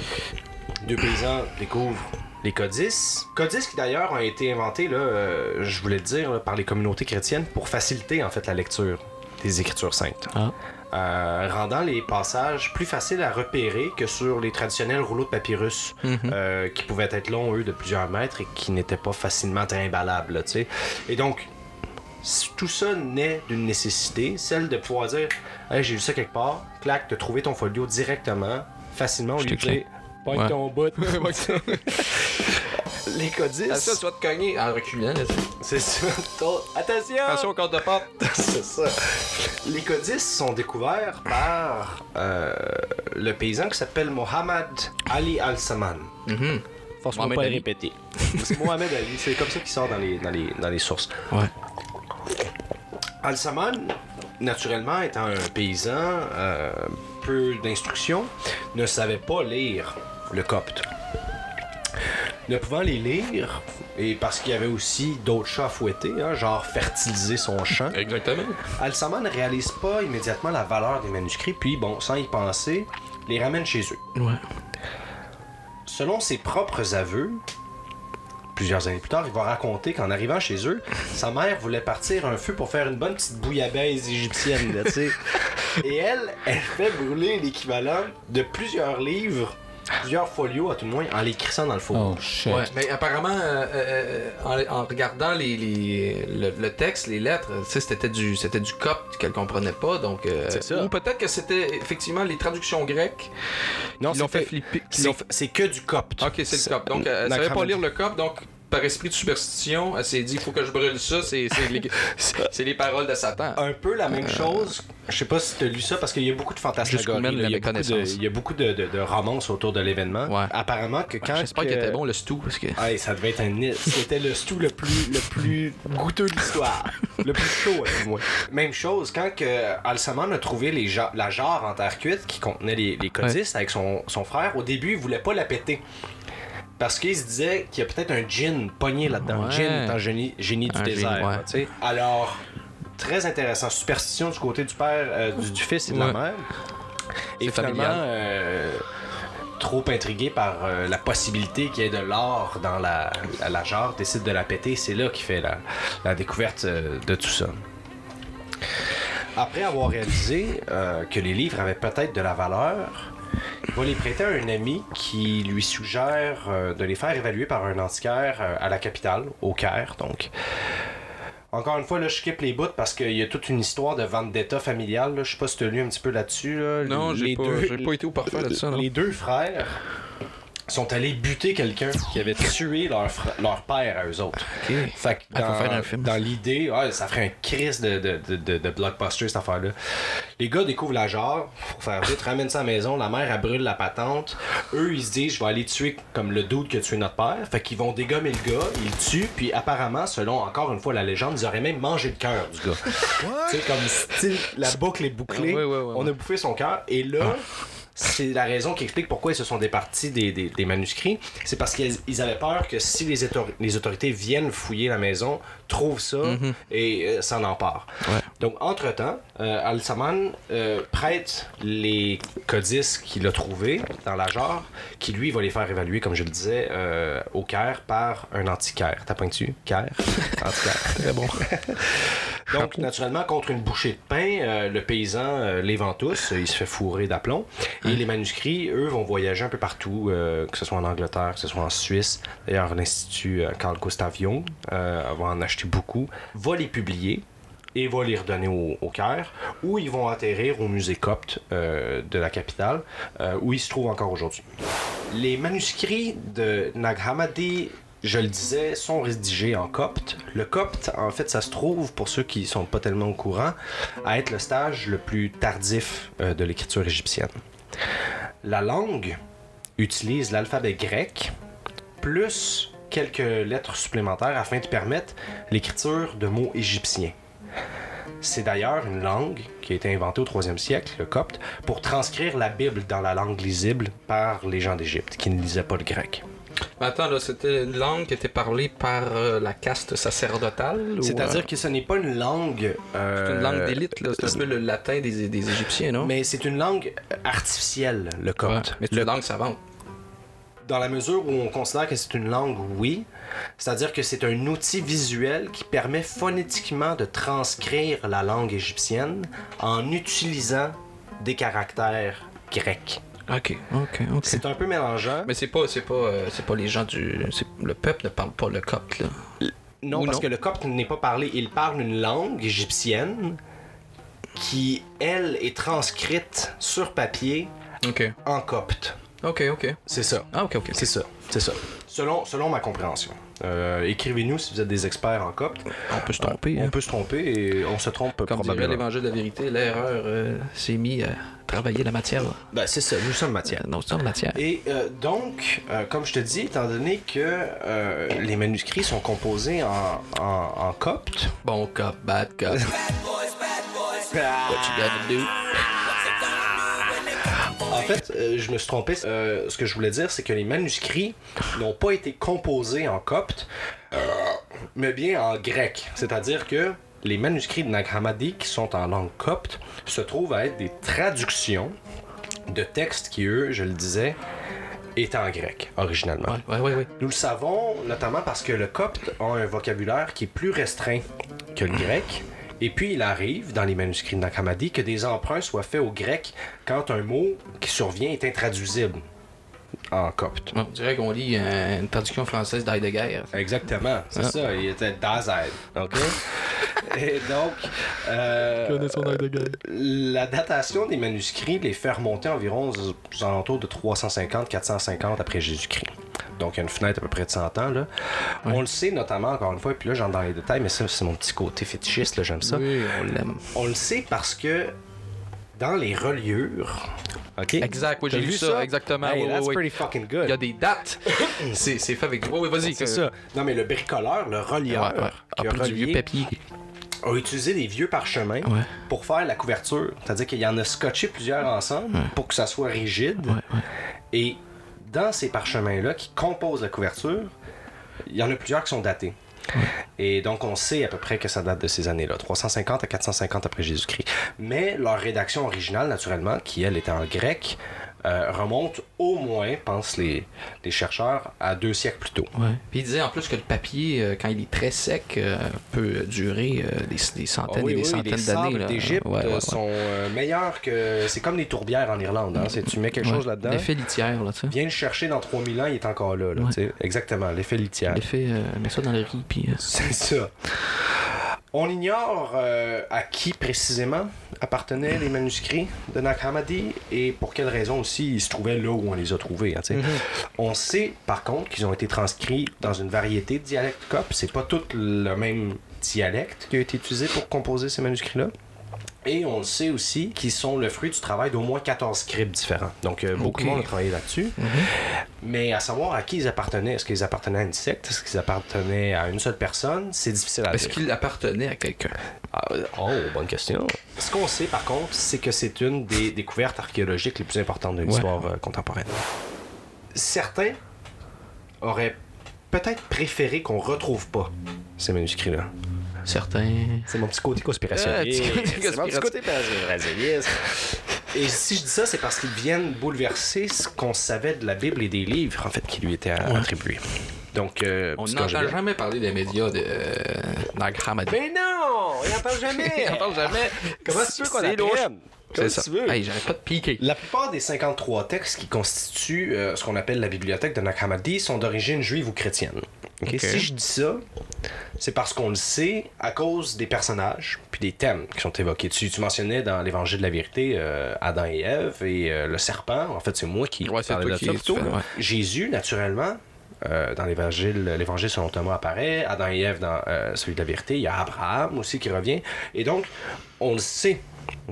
deux paysans découvrent. Les codices. Codices qui d'ailleurs ont été inventés, là, euh, je voulais le dire, là, par les communautés chrétiennes pour faciliter en fait la lecture des Écritures saintes. Ah. Euh, rendant les passages plus faciles à repérer que sur les traditionnels rouleaux de papyrus mm-hmm. euh, qui pouvaient être longs, eux, de plusieurs mètres et qui n'étaient pas facilement trimballables. Là, t'sais. Et donc, tout ça naît d'une nécessité, celle de pouvoir dire hey, « j'ai lu ça quelque part, clac, de trouver ton folio directement, facilement, au lieu de... » Pogne ouais. ton bout. Les codices. Attention, tu vas te cogner en reculant. Là, c'est ça. Attention! Attention au corps de porte. C'est ça. Les codices sont découverts par euh, le paysan qui s'appelle Muhammad Ali al-Samman. Mm-hmm. Forcément pas le répéter. C'est Mohamed Ali. C'est comme ça qu'il sort dans les, dans les, dans les sources. Ouais. Al-Samman, naturellement, étant un paysan, euh, peu d'instruction, ne savait pas lire le copte. Ne pouvant les lire, et parce qu'il y avait aussi d'autres chats à fouetter, hein, genre fertiliser son champ, exactement. Al-Samman ne réalise pas immédiatement la valeur des manuscrits, puis bon, sans y penser, les ramène chez eux. Ouais. Selon ses propres aveux, plusieurs années plus tard, il va raconter qu'en arrivant chez eux, sa mère voulait partir un feu pour faire une bonne petite bouillabaisse égyptienne, là, tu sais. Et elle, elle fait brûler l'équivalent de plusieurs livres, plusieurs folios à tout le moins, en les crissant dans le four. Oh, shit. Ouais, mais apparemment, euh, euh, en, en regardant les, les, le, le texte, les lettres, tu sais, c'était du, c'était du copte qu'elle comprenait pas, donc... Euh, c'est ça. Ou peut-être que c'était effectivement les traductions grecques. Non, qui l'ont fait flipper. C'est, c'est que du copte. Ok, c'est, c'est le copte. Donc, euh, elle savait pas lire le copte, donc par esprit de superstition, elle s'est dit, il faut que je brûle ça, c'est, c'est, les, c'est les paroles de Satan. Un peu la même euh... chose, je sais pas si tu as lu ça, parce qu'il y a beaucoup de fantasmagories, il y a beaucoup de, il y a beaucoup de, de, de romances autour de l'événement. Ouais. Apparemment que quand... J'espère que... qu'il était bon, le stew, parce que... Ah, ça devait être un... C'était le stew le plus, le plus goûteux de l'histoire. Le plus chaud, moi. Même chose, quand que Al-Samman a trouvé les ja- la jarre en terre cuite qui contenait les, les codices, ouais, avec son, son frère, au début, il voulait pas la péter. Parce qu'il se disait qu'il y a peut-être un djinn pogné là-dedans. Ouais. Djinn est un génie, génie du un désert. Génie, ouais, là, t'sais. Alors, très intéressant. Superstition du côté du père, euh, du, du fils et de, ouais, la mère. Et c'est finalement, euh, trop intrigué par euh, la possibilité qu'il y ait de l'or dans la, la, la jarre, décide de la péter. C'est là qu'il fait la, la découverte euh, de tout ça. Après avoir réalisé euh, que les livres avaient peut-être de la valeur, il va les prêter à un ami qui lui suggère euh, de les faire évaluer par un antiquaire euh, à la capitale, au Caire, donc. Encore une fois, là, je skip les bouts parce qu'il y a toute une histoire de vendetta familiale. Là. Je sais pas si tu as lu un petit peu là-dessus. Là. Non, les j'ai, deux, pas, j'ai pas été au parfait là-dessus. Non. Les deux frères sont allés buter quelqu'un qui avait tué leur, fr- leur père à eux autres. Okay. Fait que dans, ah, faut faire un film. Dans l'idée, ah, ça ferait un crisse de, de, de, de, de blockbuster, cette affaire-là. Les gars découvrent la jarre, faut faire vite, ramènent ça à la maison, la mère, elle brûle la patente. Eux, ils se disent, je vais aller tuer comme le dude qui a tué notre père. Fait qu'ils vont dégommer le gars, ils le tuent, puis apparemment, selon encore une fois la légende, ils auraient même mangé le cœur du gars. Tu sais, comme style, la boucle est bouclée, ouais, ouais, ouais, ouais. On a bouffé son cœur, et là... Ah. C'est la raison qui explique pourquoi ils se sont départis des, des, des manuscrits. C'est parce qu'ils avaient peur que si les, autor- les autorités viennent fouiller la maison, trouvent ça, mm-hmm, et euh, s'en emparent. Ouais. Donc, entre-temps, euh, Al-Samman euh, prête les codices qu'il a trouvés dans la jarre, qui, lui, va les faire évaluer, comme je le disais, euh, au Caire par un antiquaire. T'as pointé dessus? Caire? Antiquaire. Très bon. Donc, naturellement, contre une bouchée de pain, euh, le paysan euh, les vend tous, euh, il se fait fourrer d'aplomb. Et les manuscrits, eux, vont voyager un peu partout, euh, que ce soit en Angleterre, que ce soit en Suisse. D'ailleurs, l'Institut euh, Carl Gustav Jung euh, va en acheter beaucoup, va les publier et va les redonner au, au Caire, où ils vont atterrir au musée Copte euh, de la capitale, euh, où ils se trouvent encore aujourd'hui. Les manuscrits de Nag Hammadi, je le disais, sont rédigés en copte. Le copte, en fait, ça se trouve, pour ceux qui ne sont pas tellement au courant, à être le stage le plus tardif euh, de l'écriture égyptienne. La langue utilise l'alphabet grec plus quelques lettres supplémentaires afin de permettre l'écriture de mots égyptiens. C'est d'ailleurs une langue qui a été inventée au troisième siècle, le copte, pour transcrire la Bible dans la langue lisible par les gens d'Égypte qui ne lisaient pas le grec. Mais attends, là, c'était une langue qui était parlée par euh, la caste sacerdotale? C'est-à-dire euh... que ce n'est pas une langue... Euh... C'est une langue d'élite, là. C'est un peu le latin des, des Égyptiens, non? Mais c'est une langue artificielle, le copte. Ouais, mais c'est le... une langue savante. Dans la mesure où on considère que c'est une langue, oui, c'est-à-dire que c'est un outil visuel qui permet phonétiquement de transcrire la langue égyptienne en utilisant des caractères grecs. Okay, ok, ok. C'est un peu mélangeant. Mais c'est pas, c'est pas, euh, c'est pas les gens du, c'est, le peuple ne parle pas le copte là. L- non, Ou parce non? que le copte n'est pas parlé. Il parle une langue égyptienne qui, elle, est transcrite sur papier, okay, en copte. Ok, ok. C'est ça. Ah, ok, ok. C'est ça, c'est ça. Selon, selon ma compréhension. Euh, écrivez-nous si vous êtes des experts en copte. On peut se tromper. Euh, on hein. peut se tromper et on se trompe Comme probablement. Comme dirait l'Évangile de la vérité, l'erreur euh, s'est mise à travailler la matière. Ben, c'est ça, nous sommes matière. Euh, nous sommes matière. Et euh, donc, euh, comme je te dis, étant donné que euh, les manuscrits sont composés en, en, en copte... Bon cop, bad cop. Bad boys, bad boys. What you gotta do? En fait, euh, je me suis trompé. Euh, ce que je voulais dire, c'est que les manuscrits n'ont pas été composés en copte, euh, mais bien en grec. C'est-à-dire que les manuscrits de Nag Hammadi, qui sont en langue copte, se trouvent à être des traductions de textes qui, eux, je le disais, étaient en grec, originalement. Ouais, ouais, ouais, ouais. Nous le savons, notamment parce que le copte a un vocabulaire qui est plus restreint que le grec. Et puis, il arrive, dans les manuscrits de Nag Hammadi, que des emprunts soient faits au grec quand un mot qui survient est intraduisible. en copte. On dirait qu'on lit une traduction française d'Heidegger. Exactement, c'est ah. ça. Il était Dasein. OK? Et donc, euh, la datation des manuscrits les fait remonter environ aux alentours de trois cent cinquante à quatre cent cinquante après Jésus-Christ. Donc, il y a une fenêtre à peu près de cent ans. Là. Oui. On le sait notamment, encore une fois, et puis là, j'entre dans les détails, mais ça, c'est mon petit côté fétichiste, là, j'aime ça. Oui, on l'aime. On le sait parce que dans les reliures... OK? Exact, oui, j'ai lu ça, ça? exactement. Hey, that's oui, pretty oui. fucking good. Il y a des dates. c'est, c'est fait avec... Oui, oui, vas-y. C'est que... ça. Non, mais le bricoleur, le relieur... Ouais, ouais. Qui a pris relié... du vieux papier... a utilisé des vieux parchemins ouais. pour faire la couverture. C'est-à-dire qu'il y en a scotché plusieurs ensemble ouais. pour que ça soit rigide. Ouais, ouais. Et... dans ces parchemins-là qui composent la couverture, il y en a plusieurs qui sont datés. Et donc, on sait à peu près que ça date de ces années-là, trois cent cinquante à quatre cent cinquante après Jésus-Christ. Mais leur rédaction originale, naturellement, qui, elle, était en grec, euh, remonte au moins, pensent les, les chercheurs, à deux siècles plus tôt. Ouais. Puis ils disaient en plus que le papier, euh, quand il est très sec, euh, peut durer euh, des, des centaines ah oui, et des oui, centaines les d'années. Les sables d'Égypte ouais, ouais, ouais. sont euh, meilleurs que... C'est comme les tourbières en Irlande. Hein? C'est, tu mets quelque ouais. chose là-dedans... L'effet litière, là, tu sais. Viens le chercher dans trois mille ans, il est encore là, là ouais. tu sais. Exactement, l'effet litière. L'effet... Euh, mets ça dans le riz, puis... Euh... C'est ça. On ignore euh, à qui précisément appartenaient les manuscrits de Nag Hammadi et pour quelle raison aussi ils se trouvaient là où on les a trouvés. Hein, mm-hmm. On sait par contre qu'ils ont été transcrits dans une variété de dialectes coptes. C'est pas tout le même dialecte qui a été utilisé pour composer ces manuscrits-là. Et on le sait aussi qu'ils sont le fruit du travail d'au moins quatorze scribes différents. Donc, euh, beaucoup de okay. monde a travaillé là-dessus. Mm-hmm. Mais à savoir à qui ils appartenaient. Est-ce qu'ils appartenaient à une secte? Est-ce qu'ils appartenaient à une seule personne? C'est difficile à Est-ce dire. Est-ce qu'ils appartenaient à quelqu'un? Ah, oh, bonne question. Ce qu'on sait, par contre, c'est que c'est une des découvertes archéologiques les plus importantes de l'histoire ouais. contemporaine. Certains auraient peut-être préféré qu'on ne retrouve pas ces manuscrits-là. Certains... C'est mon petit côté conspirationniste. Yeah, yeah, c'est mon petit côté conspirationniste. Et si je dis ça, c'est parce qu'ils viennent bouleverser ce qu'on savait de la Bible et des livres, en fait, qui lui étaient attribués. Donc, euh, on n'entend jamais parler des médias de Nag Hammadi. Mais non! Il n'en parle jamais! Il n'en parle jamais! Comment tu veux qu'on apprenne? Comme c'est tu ça. Veux. Hey, j'arrête pas de piquer. La plupart des cinquante-trois textes qui constituent euh, ce qu'on appelle la bibliothèque de Nag Hammadi sont d'origine juive ou chrétienne. Okay? Okay. Si je dis ça, c'est parce qu'on le sait à cause des personnages puis des thèmes qui sont évoqués. Tu, tu mentionnais dans l'Évangile de la vérité euh, Adam et Ève et euh, le serpent. En fait, c'est moi qui ouais, parlais de ça plutôt. Fais, ouais. Jésus, naturellement, Euh, dans l'évangile, l'évangile selon Thomas apparaît, Adam et Ève dans euh, celui de la vérité, il y a Abraham aussi qui revient. Et donc, on le sait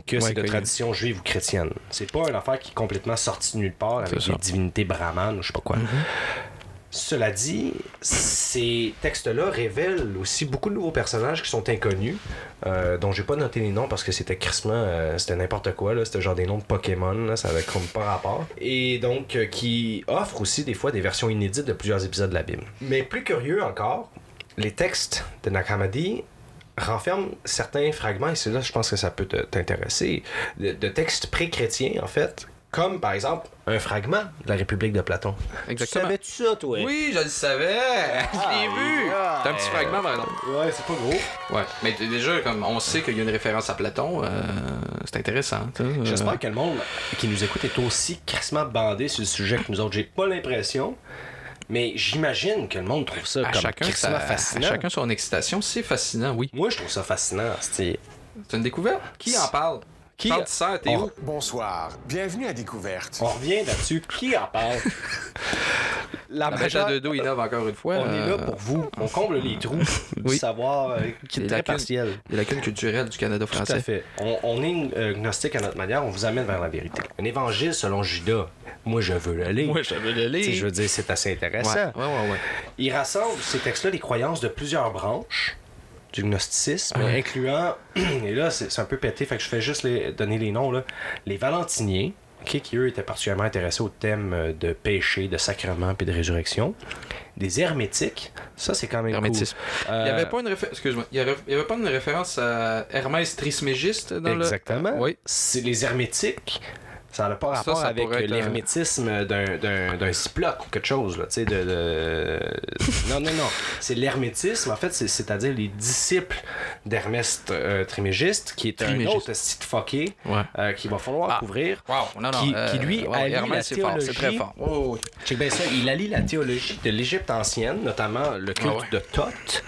que ouais, c'est de que tradition il... juive ou chrétienne. C'est pas une affaire qui est complètement sortie de nulle part avec des divinités brahmanes ou je sais pas quoi. Mm-hmm. Cela dit, ces textes-là révèlent aussi beaucoup de nouveaux personnages qui sont inconnus, euh, dont j'ai pas noté les noms parce que c'était crissement, euh, c'était n'importe quoi, là, c'était genre des noms de Pokémon, là, ça avait comme pas rapport, et donc euh, qui offrent aussi des fois des versions inédites de plusieurs épisodes de la Bible. Mais plus curieux encore, les textes de Nag Hammadi renferment certains fragments, et c'est là je pense que ça peut te, t'intéresser, de, de textes pré-chrétiens en fait, comme, par exemple, un fragment de la République de Platon. Exactement. Tu savais-tu ça, toi? Oui, je le savais! Je l'ai ah, vu! Ah, c'est un petit euh... fragment, par exemple. Ouais, c'est pas gros. Ouais, mais déjà, comme on sait qu'il y a une référence à Platon, euh, c'est intéressant. T'as... J'espère que le monde qui nous écoute est aussi crissement bandé sur le sujet que nous autres. J'ai pas l'impression... Mais j'imagine que le monde trouve ça à comme crissement fascinant. À chacun son excitation, c'est fascinant, oui. Moi, je trouve ça fascinant. C'est, c'est une découverte. Qui en parle? Qui parle de ça, t'es où? Bonsoir, bienvenue à Découverte. On revient là-dessus. Qui en parle? La brèche à deux dos innove encore une fois. On euh... est là pour vous. On comble les trous du oui. savoir euh, qui est très partiel. De la culturelle du Canada français. Tout à fait. On, on est une, euh, gnostique à notre manière. On vous amène vers la vérité. Un évangile selon Judas. Moi, je veux le lire. Moi, je veux le lire. Je veux dire, c'est assez intéressant. Ouais, ouais, ouais, ouais. Il rassemble ces textes-là les croyances de plusieurs branches du gnosticisme, ouais. incluant, et là c'est, c'est un peu pété, fait que je fais juste les, donner les noms, là, les Valentiniens, okay, qui eux étaient particulièrement intéressés au thème de péché, de sacrement et de résurrection, des hermétiques, ça c'est quand même hermétisme. Cool. Euh... Il n'y avait pas une référence, excuse-moi, il y avait, il y avait pas une référence à Hermès Trismégiste dans Exactement. Le... Exactement. Oui. C'est les hermétiques. Ça n'a pas rapport ça, ça avec l'hermétisme d'un, d'un, d'un cyclope ou quelque chose. Là, de, de... non, non, non. C'est l'hermétisme, en fait, c'est, c'est-à-dire les disciples d'Hermès euh, Trismégiste, qui est Trimégiste. Un autre site fucké ouais. euh, qu'il va falloir ah. couvrir. Wow. Non, non, qui, euh, qui, lui, ouais, allie Hermès, la c'est théologie... Fort, c'est très fort. Oh, oui. Check bien ça. Il allie la théologie de l'Égypte ancienne, notamment le culte ah ouais. de Thoth,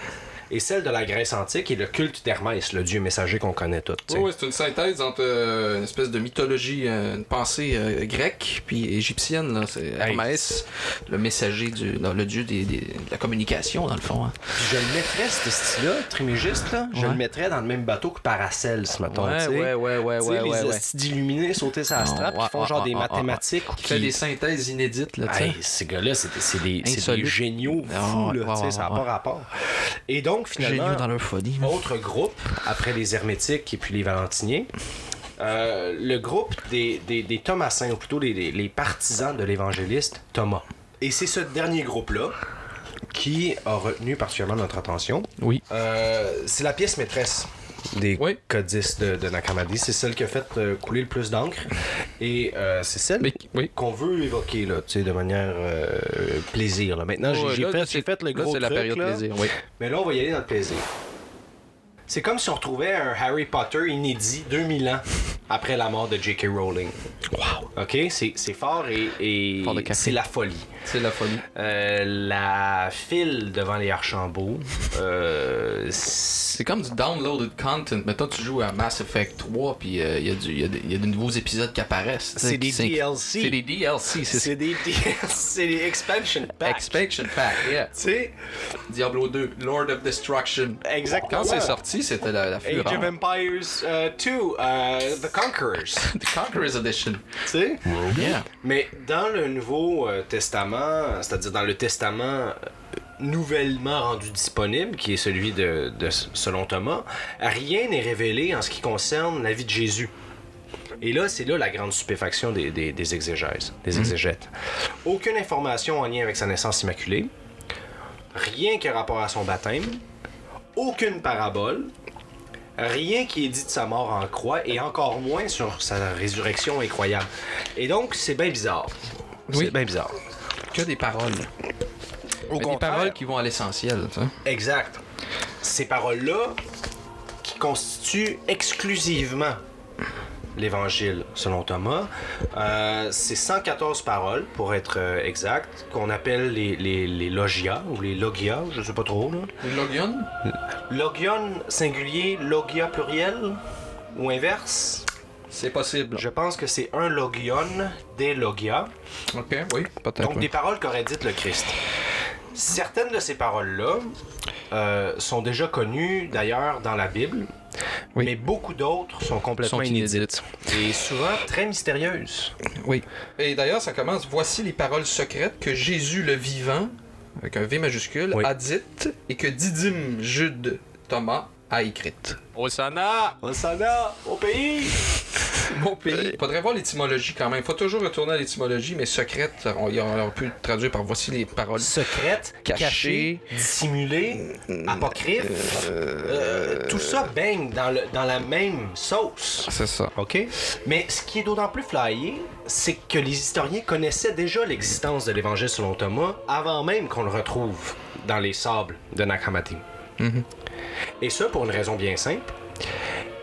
et celle de la Grèce antique et le culte d'Hermès, le dieu messager qu'on connaît tous. Oui, oui, c'est une synthèse entre euh, une espèce de mythologie, euh, une pensée euh, grecque puis égyptienne. Là, c'est Hermès, hey. le messager, du, non, le dieu des, des, de la communication, dans le fond. Hein. Je le mettrais, ce style-là, Trimégiste, là, ouais. je le mettrais dans le même bateau que Paracelse, mettons. Ouais, ouais, ouais, ouais, ouais, les ouais, styles ouais. illuminés sauter sa strappe oh, qui font oh, genre oh, des oh, mathématiques. Oh, oh, qui font des synthèses inédites. Là, hey, ces gars-là, c'est, c'est, des, c'est des géniaux fous. Oh, là, oh, ça n'a oh, pas oh. rapport. Et donc, Donc, finalement, dans leur folie. Autre groupe, après les Hermétiques et puis les Valentiniens, euh, le groupe des, des, des Thomasins, ou plutôt les, les, les partisans de l'évangéliste Thomas. Et c'est ce dernier groupe-là qui a retenu particulièrement notre attention. Oui. Euh, c'est la pièce maîtresse des oui. codices de, de Nag Hammadi. C'est celle qui a fait euh, couler le plus d'encre. Et euh, c'est celle Mais, oui. qu'on veut évoquer là, de manière euh, plaisir. Là. Maintenant, j'ai, ouais, j'ai, là, fait, j'ai fait le gros là, c'est truc. La période là. Plaisir, oui. Mais là, on va y aller dans le plaisir. C'est comme si on retrouvait un Harry Potter inédit deux mille ans après la mort de J K Rowling. Wow! OK? C'est, c'est fort et, et fort c'est la folie. C'est la folie. Euh, la file devant les Archambault. Euh, c'est comme du downloaded content. Mettons, tu joues à Mass Effect trois puis il euh, y, y, y a de nouveaux épisodes qui apparaissent. C'est des c'est, D L C. C'est des D L C. C'est, c'est des D L C. C'est des expansion packs. Expansion packs, yeah. Tu sais? Diablo deux, Lord of Destruction. Exactement. Quand c'est sorti, c'était la, la fureur. Age of Empires uh, two, uh, The Conquerors. The Conquerors Edition. Tu sais? Yeah. Mais dans le Nouveau euh, Testament, c'est-à-dire dans le Testament nouvellement rendu disponible, qui est celui de, de selon Thomas, rien n'est révélé en ce qui concerne la vie de Jésus. Et là, c'est là la grande stupéfaction des, des, des exégèses, des exégètes. Mm-hmm. Aucune information en lien avec sa naissance immaculée. Rien qui a rapport à son baptême. Aucune parabole, rien qui est dit de sa mort en croix et encore moins sur sa résurrection incroyable. Et donc, c'est bien bizarre. Oui. C'est bien bizarre. Que des paroles. Au contraire, des paroles qui vont à l'essentiel. Ça. Exact. Ces paroles-là qui constituent exclusivement l'Évangile selon Thomas, euh, c'est cent quatorze paroles, pour être euh, exact, qu'on appelle les, les, les logias, ou les logias, je sais pas trop. Là. Les logion? Logion singulier, logia pluriel, ou inverse? C'est possible. Je pense que c'est un logion, des logias. OK, oui, peut-être. Donc, oui. Des paroles qu'aurait dites le Christ. Certaines de ces paroles-là euh, sont déjà connues, d'ailleurs, dans la Bible, oui. mais beaucoup d'autres sont complètement sont inédites. inédites. Et souvent très mystérieuses. Oui. Et d'ailleurs, ça commence, voici les paroles secrètes que Jésus le vivant, avec un V majuscule, oui. a dites et que Didyme Jude Thomas a écrites. Hosanna! Hosanna! Au pays! Mon pays. Il faudrait voir l'étymologie quand même. Il faut toujours retourner à l'étymologie, mais secrète, on, on, on peut traduire par voici les paroles. Secrète, cachée, dissimulée, apocryphe. Euh, euh, tout ça baigne dans, le, dans la même sauce. C'est ça. OK? Mais ce qui est d'autant plus flyé, c'est que les historiens connaissaient déjà l'existence de l'Évangile selon Thomas avant même qu'on le retrouve dans les sables de Nag Hammadi. Mm-hmm. Et ça pour une raison bien simple.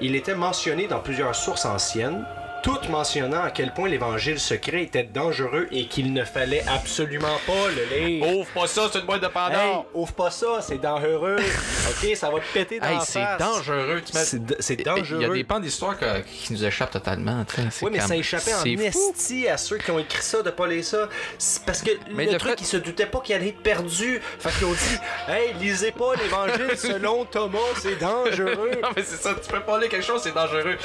Il était mentionné dans plusieurs sources anciennes, toutes mentionnant à quel point l'évangile secret était dangereux et qu'il ne fallait absolument pas le lire. Ouvre pas ça, c'est une boîte de Pandore! Hey, ouvre pas ça, c'est dangereux. OK, ça va te péter dans hey, la c'est face. Dangereux, tu c'est dangereux. C'est dangereux. Il y a des pans d'histoire que, qui nous échappent totalement. Oui, mais ça échappait en esti à ceux qui ont écrit ça, de pas lire ça. C'est parce que mais le truc, fait... ils se doutaient pas qu'il allait être perdu. Fait qu'ils ont dit, « Hey, lisez pas l'évangile selon Thomas, c'est dangereux. » Non, mais c'est ça, tu peux pas lire quelque chose, c'est dangereux.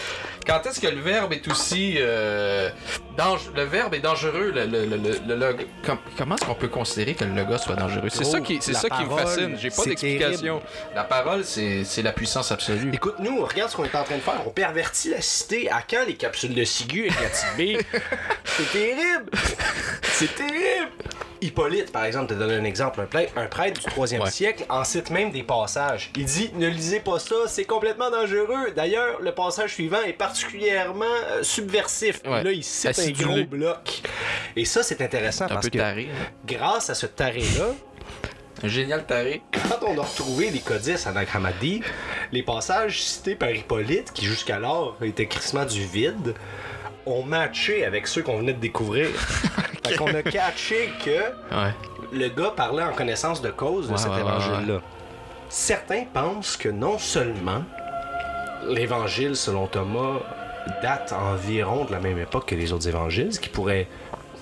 Quand est-ce que le verbe est aussi Euh, dange- le verbe est dangereux. Le, le, le, le, le, com- comment est-ce qu'on peut considérer que le logos soit dangereux? C'est oh, ça qui, c'est ça parole, qui me fascine. J'ai pas d'explication. Terrible. La parole, c'est, c'est la puissance absolue. Écoute, nous, regarde ce qu'on est en train de faire. On pervertit la cité. À quand les capsules de ciguë et la petite bille? C'est terrible! C'est terrible! Hippolyte, par exemple, te donne un exemple, un prêtre du troisième ouais. siècle en cite même des passages. Il dit « Ne lisez pas ça, c'est complètement dangereux. D'ailleurs, le passage suivant est particulièrement euh, subversif. Ouais. » Là, il cite un gros bloc. Et ça, c'est intéressant parce que taré, hein. grâce à ce taré-là, un génial taré. Quand on a retrouvé les codices à Nag Hammadi, les passages cités par Hippolyte, qui jusqu'alors étaient crissement du vide, ont matché avec ceux qu'on venait de découvrir. Fait qu'on a catché que ouais. le gars parlait en connaissance de cause de ouais, cet ouais, évangile-là. Ouais. Certains pensent que non seulement l'évangile selon Thomas date environ de la même époque que les autres évangiles, ce qui pourrait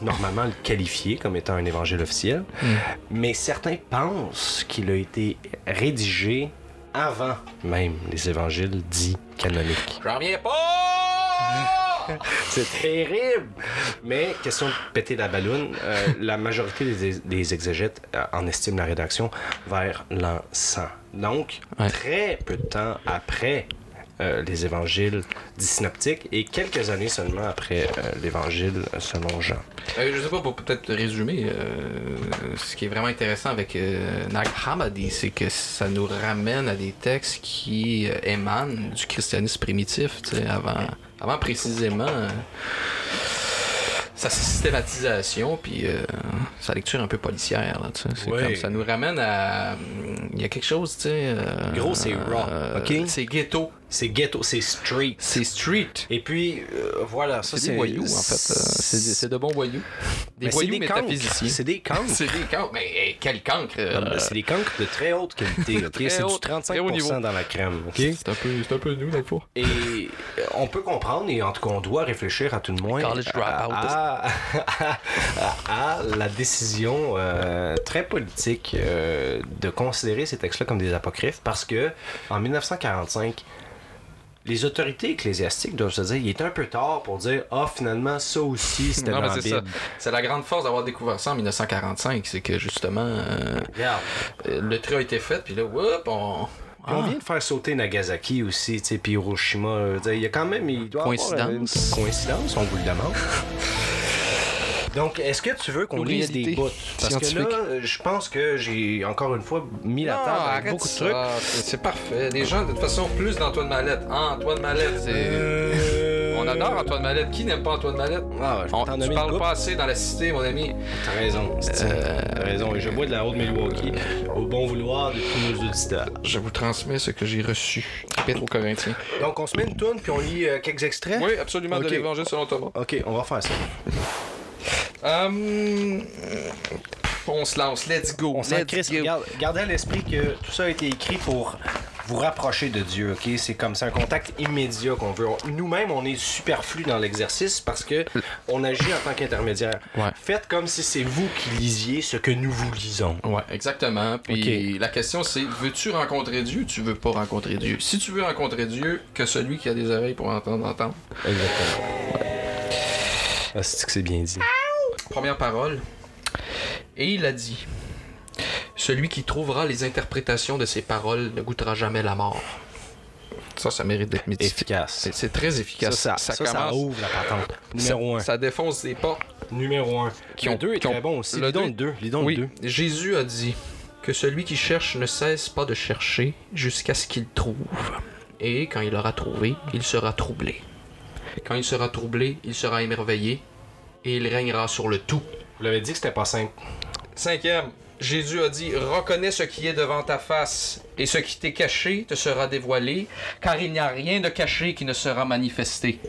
normalement le qualifier comme étant un évangile officiel, mm. mais certains pensent qu'il a été rédigé avant même les évangiles dits canoniques. J'en reviens pas! C'est terrible! Mais, question de péter la balloune, euh, la majorité des, des exégètes euh, en estiment la rédaction vers l'an cent. Donc, ouais. très peu de temps après euh, les évangiles dits synoptiques et quelques années seulement après euh, l'évangile selon Jean. Euh, je sais pas, pour peut-être résumer, euh, ce qui est vraiment intéressant avec euh, Nag Hammadi, c'est que ça nous ramène à des textes qui euh, émanent du christianisme primitif, tu sais, avant... Avant précisément euh, sa systématisation puis euh, sa lecture un peu policière là, c'est ouais. comme ça nous ramène à il y a quelque chose tu sais euh, gros c'est raw euh, ok c'est ghetto c'est ghetto c'est street c'est street et puis euh, voilà ça c'est, c'est des voyous en fait c'est, des, c'est de bons voyous des mais voyous métaphysiciens c'est des cancres c'est des cancres mais hey, quel cancre euh... c'est des cancres de très haute qualité ok c'est haute, du trente-cinq pour cent dans la crème ok c'est un peu c'est un peu nous là pour et on peut comprendre et en tout cas on doit réfléchir à tout le moins à, à, à, à, à la décision euh, très politique euh, de considérer ces textes là comme des apocryphes parce que en dix-neuf cent quarante-cinq les autorités ecclésiastiques doivent se dire il est un peu tard pour dire ah oh, finalement ça aussi c'était non, dans la Bible. Ça. C'est la grande force d'avoir découvert ça en dix-neuf cent quarante-cinq, c'est que justement euh, yeah. euh, le tri a été fait puis là whoop, on ah. on vient de faire sauter Nagasaki aussi tu sais puis Hiroshima, il y a quand même il doit coïncidence. Avoir une coïncidence on vous le demande. Donc, est-ce que tu veux qu'on lise des bouts? Parce que là, je pense que j'ai encore une fois mis non, la table avec beaucoup de trucs. Ah, c'est, c'est parfait. Les gens, de toute façon, plus d'Antoine Mallette. Ah, Antoine Mallette, c'est... Euh... On adore Antoine Mallette. Qui n'aime pas Antoine Mallette? Ah, je On, t'en tu parles pas assez dans la cité, mon ami. T'as raison. Euh... T'as raison. Et je bois de la haute Milwaukee au bon vouloir de tous nos auditeurs. Je vous transmets ce que j'ai reçu. Répète aux Corinthiens. Donc, on se met une toune puis on lit euh, quelques extraits? Oui, absolument, okay. De l'Évangile selon Thomas. OK, on va faire ça. Um, on se lance, let's go. On let's Christ, go. Garde, gardez à l'esprit que tout ça a été écrit pour vous rapprocher de Dieu, ok? C'est comme c'est un contact immédiat qu'on veut. On, nous-mêmes, on est superflu dans l'exercice parce que on agit en tant qu'intermédiaire. Ouais. Faites comme si c'est vous qui lisiez ce que nous vous lisons. Ouais, exactement. Puis okay. La question c'est, veux-tu rencontrer Dieu ou tu veux pas rencontrer Dieu? Si tu veux rencontrer Dieu, que celui qui a des oreilles pour entendre, entendre. Exactement. Ouais. Ah, c'est que c'est bien dit. Première parole. Et il a dit : celui qui trouvera les interprétations de ces paroles ne goûtera jamais la mort. Ça, ça mérite d'être médité. Efficace. C'est, c'est très efficace. Ça, ça, ça, ça, commence... ça ouvre la patente. Numéro un. Ça, ça défonce des portes. Numéro un. Qui ont, le deux est qui ont... très bon aussi. Le don deux. Lidon oui. deux. Jésus a dit que celui qui cherche ne cesse pas de chercher jusqu'à ce qu'il trouve. Et quand il aura trouvé, il sera troublé. Quand il sera troublé, il sera émerveillé et il régnera sur le tout. Vous l'avez dit que c'était pas simple. Cinquième, Jésus a dit « Reconnais ce qui est devant ta face et ce qui t'est caché te sera dévoilé, car il n'y a rien de caché qui ne sera manifesté. »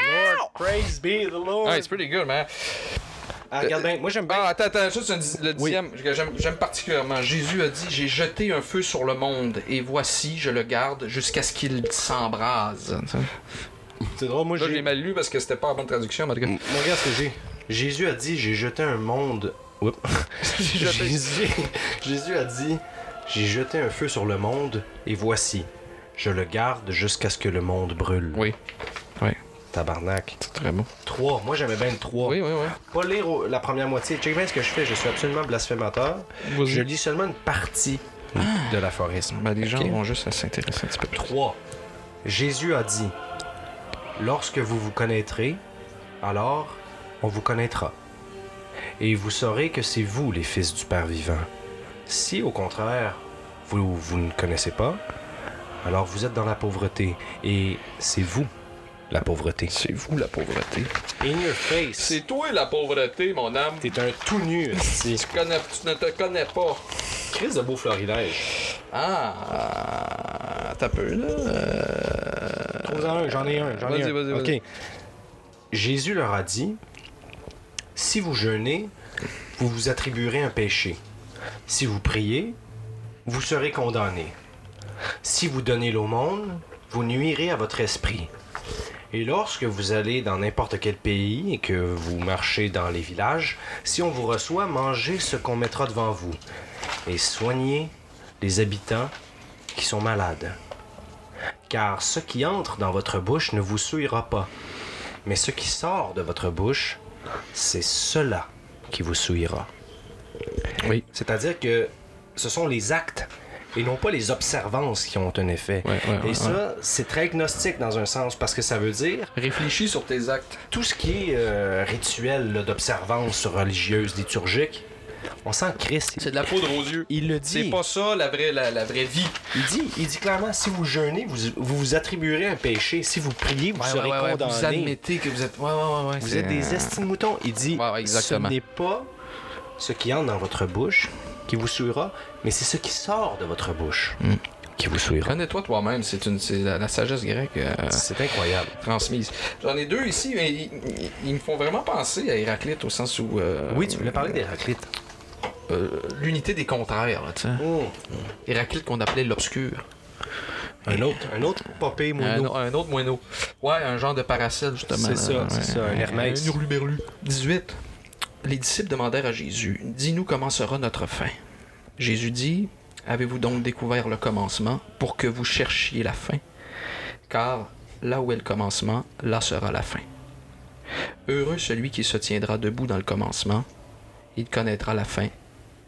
Lord, praise be the Lord. Ah, it's pretty good, man. Ah, regarde bien, moi j'aime bien. Ah, attends, attends, ça c'est le dixième oui. que j'aime, j'aime particulièrement. Jésus a dit « J'ai jeté un feu sur le monde et voici, je le garde jusqu'à ce qu'il s'embrase. » C'est drôle, moi là, j'ai... j'ai mal lu parce que c'était pas la bonne traduction, mais en tout cas. M- regarde ce que j'ai. Jésus a dit « J'ai jeté un monde... » Oups. j'ai jeté... Jésus... Jésus a dit « J'ai jeté un feu sur le monde et voici, je le garde jusqu'à ce que le monde brûle. » Oui, oui. Tabarnak. C'est très bon. trois. Moi, j'aimais bien le trois. Oui, oui, oui. Pas lire la première moitié. Check bien ce que je fais. Je suis absolument blasphémateur. Vas-y. Je lis seulement une partie ah. de l'aphorisme. Ben, les okay. gens vont juste à s'intéresser un petit peu plus. trois. Jésus a dit « Lorsque vous vous connaîtrez, alors on vous connaîtra. et vous saurez que c'est vous les fils du Père vivant. Si, au contraire, vous, vous ne connaissez pas, alors vous êtes dans la pauvreté, et c'est vous la pauvreté. C'est vous la pauvreté. In your face. C'est toi la pauvreté, mon âme. T'es un tout nu, si. Tu, connais, tu ne te connais pas. Crise de beau florilège. Ah, t'as peu, là. Trouve-en un, j'en ai un, j'en ai un. Vas-y, vas-y, vas-y. OK. Jésus leur a dit, si vous jeûnez, vous vous attribuerez un péché. Si vous priez, vous serez condamné. Si vous donnez l'aumône, vous nuirez à votre esprit. Et lorsque vous allez dans n'importe quel pays et que vous marchez dans les villages, si on vous reçoit, mangez ce qu'on mettra devant vous et soignez les habitants qui sont malades. Car ce qui entre dans votre bouche ne vous souillera pas, mais ce qui sort de votre bouche, c'est cela qui vous souillera. Oui. C'est-à-dire que ce sont les actes et non pas les observances qui ont un effet. Ouais, ouais, et ouais, ça, ouais. C'est très gnostique dans un sens, parce que ça veut dire... Réfléchis sur tes actes. Tout ce qui est euh, rituel là, d'observance religieuse, liturgique, on s'en crisse. C'est de la poudre aux yeux. Il le dit. C'est pas ça la vraie, la, la vraie vie. Il dit, il dit clairement, si vous jeûnez, vous vous, vous attribuerez un péché. Si vous priez, vous ouais, serez ouais, ouais, condamné. Vous admettez que vous êtes... Ouais, ouais, ouais, ouais, vous êtes un... des estis de moutons. Il dit, ouais, ouais, ce n'est pas ce qui entre dans votre bouche qui vous souillera, mais c'est ce qui sort de votre bouche mmh. qui vous souillera. Connais-toi toi-même, c'est, une, c'est la, la sagesse grecque. Euh, c'est incroyable. Transmise. J'en ai deux ici, mais ils, ils, ils me font vraiment penser à Héraclite, au sens où... Euh, oui, tu voulais euh, parler d'Héraclite. Euh, l'unité des contraires, là, tu sais. Oh. Héraclite qu'on appelait l'obscur. Un autre, un autre popé moineau. Un, un autre moineau. Ouais, un genre de Paracelse, justement. C'est ça, là, c'est ouais. ça, un Hermès. Un hurluberlu. dix-huit. Les disciples demandèrent à Jésus, « Dis-nous comment sera notre fin. » Jésus dit, « Avez-vous donc découvert le commencement pour que vous cherchiez la fin? Car là où est le commencement, là sera la fin. Heureux celui qui se tiendra debout dans le commencement, il connaîtra la fin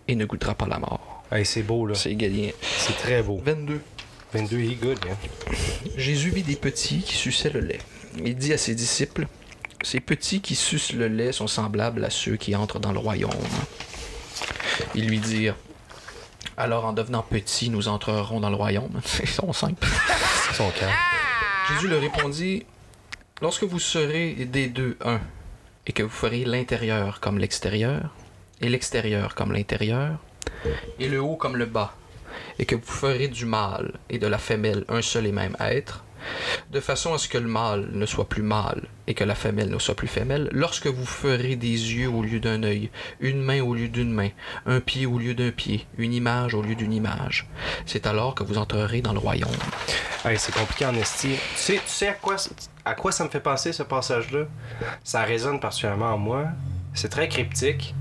et ne goûtera pas la mort. » Hey, c'est beau, là. C'est galien. C'est très beau. vingt-deux. vingt-deux, il est good, hein? Jésus vit des petits qui suçaient le lait. Il dit à ses disciples, ces petits qui sucent le lait sont semblables à ceux qui entrent dans le royaume. Ils lui dirent, « Alors, en devenant petits, nous entrerons dans le royaume. » Ils sont simples. Ils sont calmes. Jésus leur répondit, « Lorsque vous serez des deux un, et que vous ferez l'intérieur comme l'extérieur, et l'extérieur comme l'intérieur, et le haut comme le bas, et que vous ferez du mâle et de la femelle un seul et même être, de façon à ce que le mâle ne soit plus mâle et que la femelle ne soit plus femelle, lorsque vous ferez des yeux au lieu d'un œil, une main au lieu d'une main, un pied au lieu d'un pied, une image au lieu d'une image, c'est alors que vous entrerez dans le royaume. » Hey, c'est compliqué en esti. Tu sais, tu sais à quoi, à quoi ça me fait penser, ce passage-là? Ça résonne particulièrement en moi. C'est très cryptique.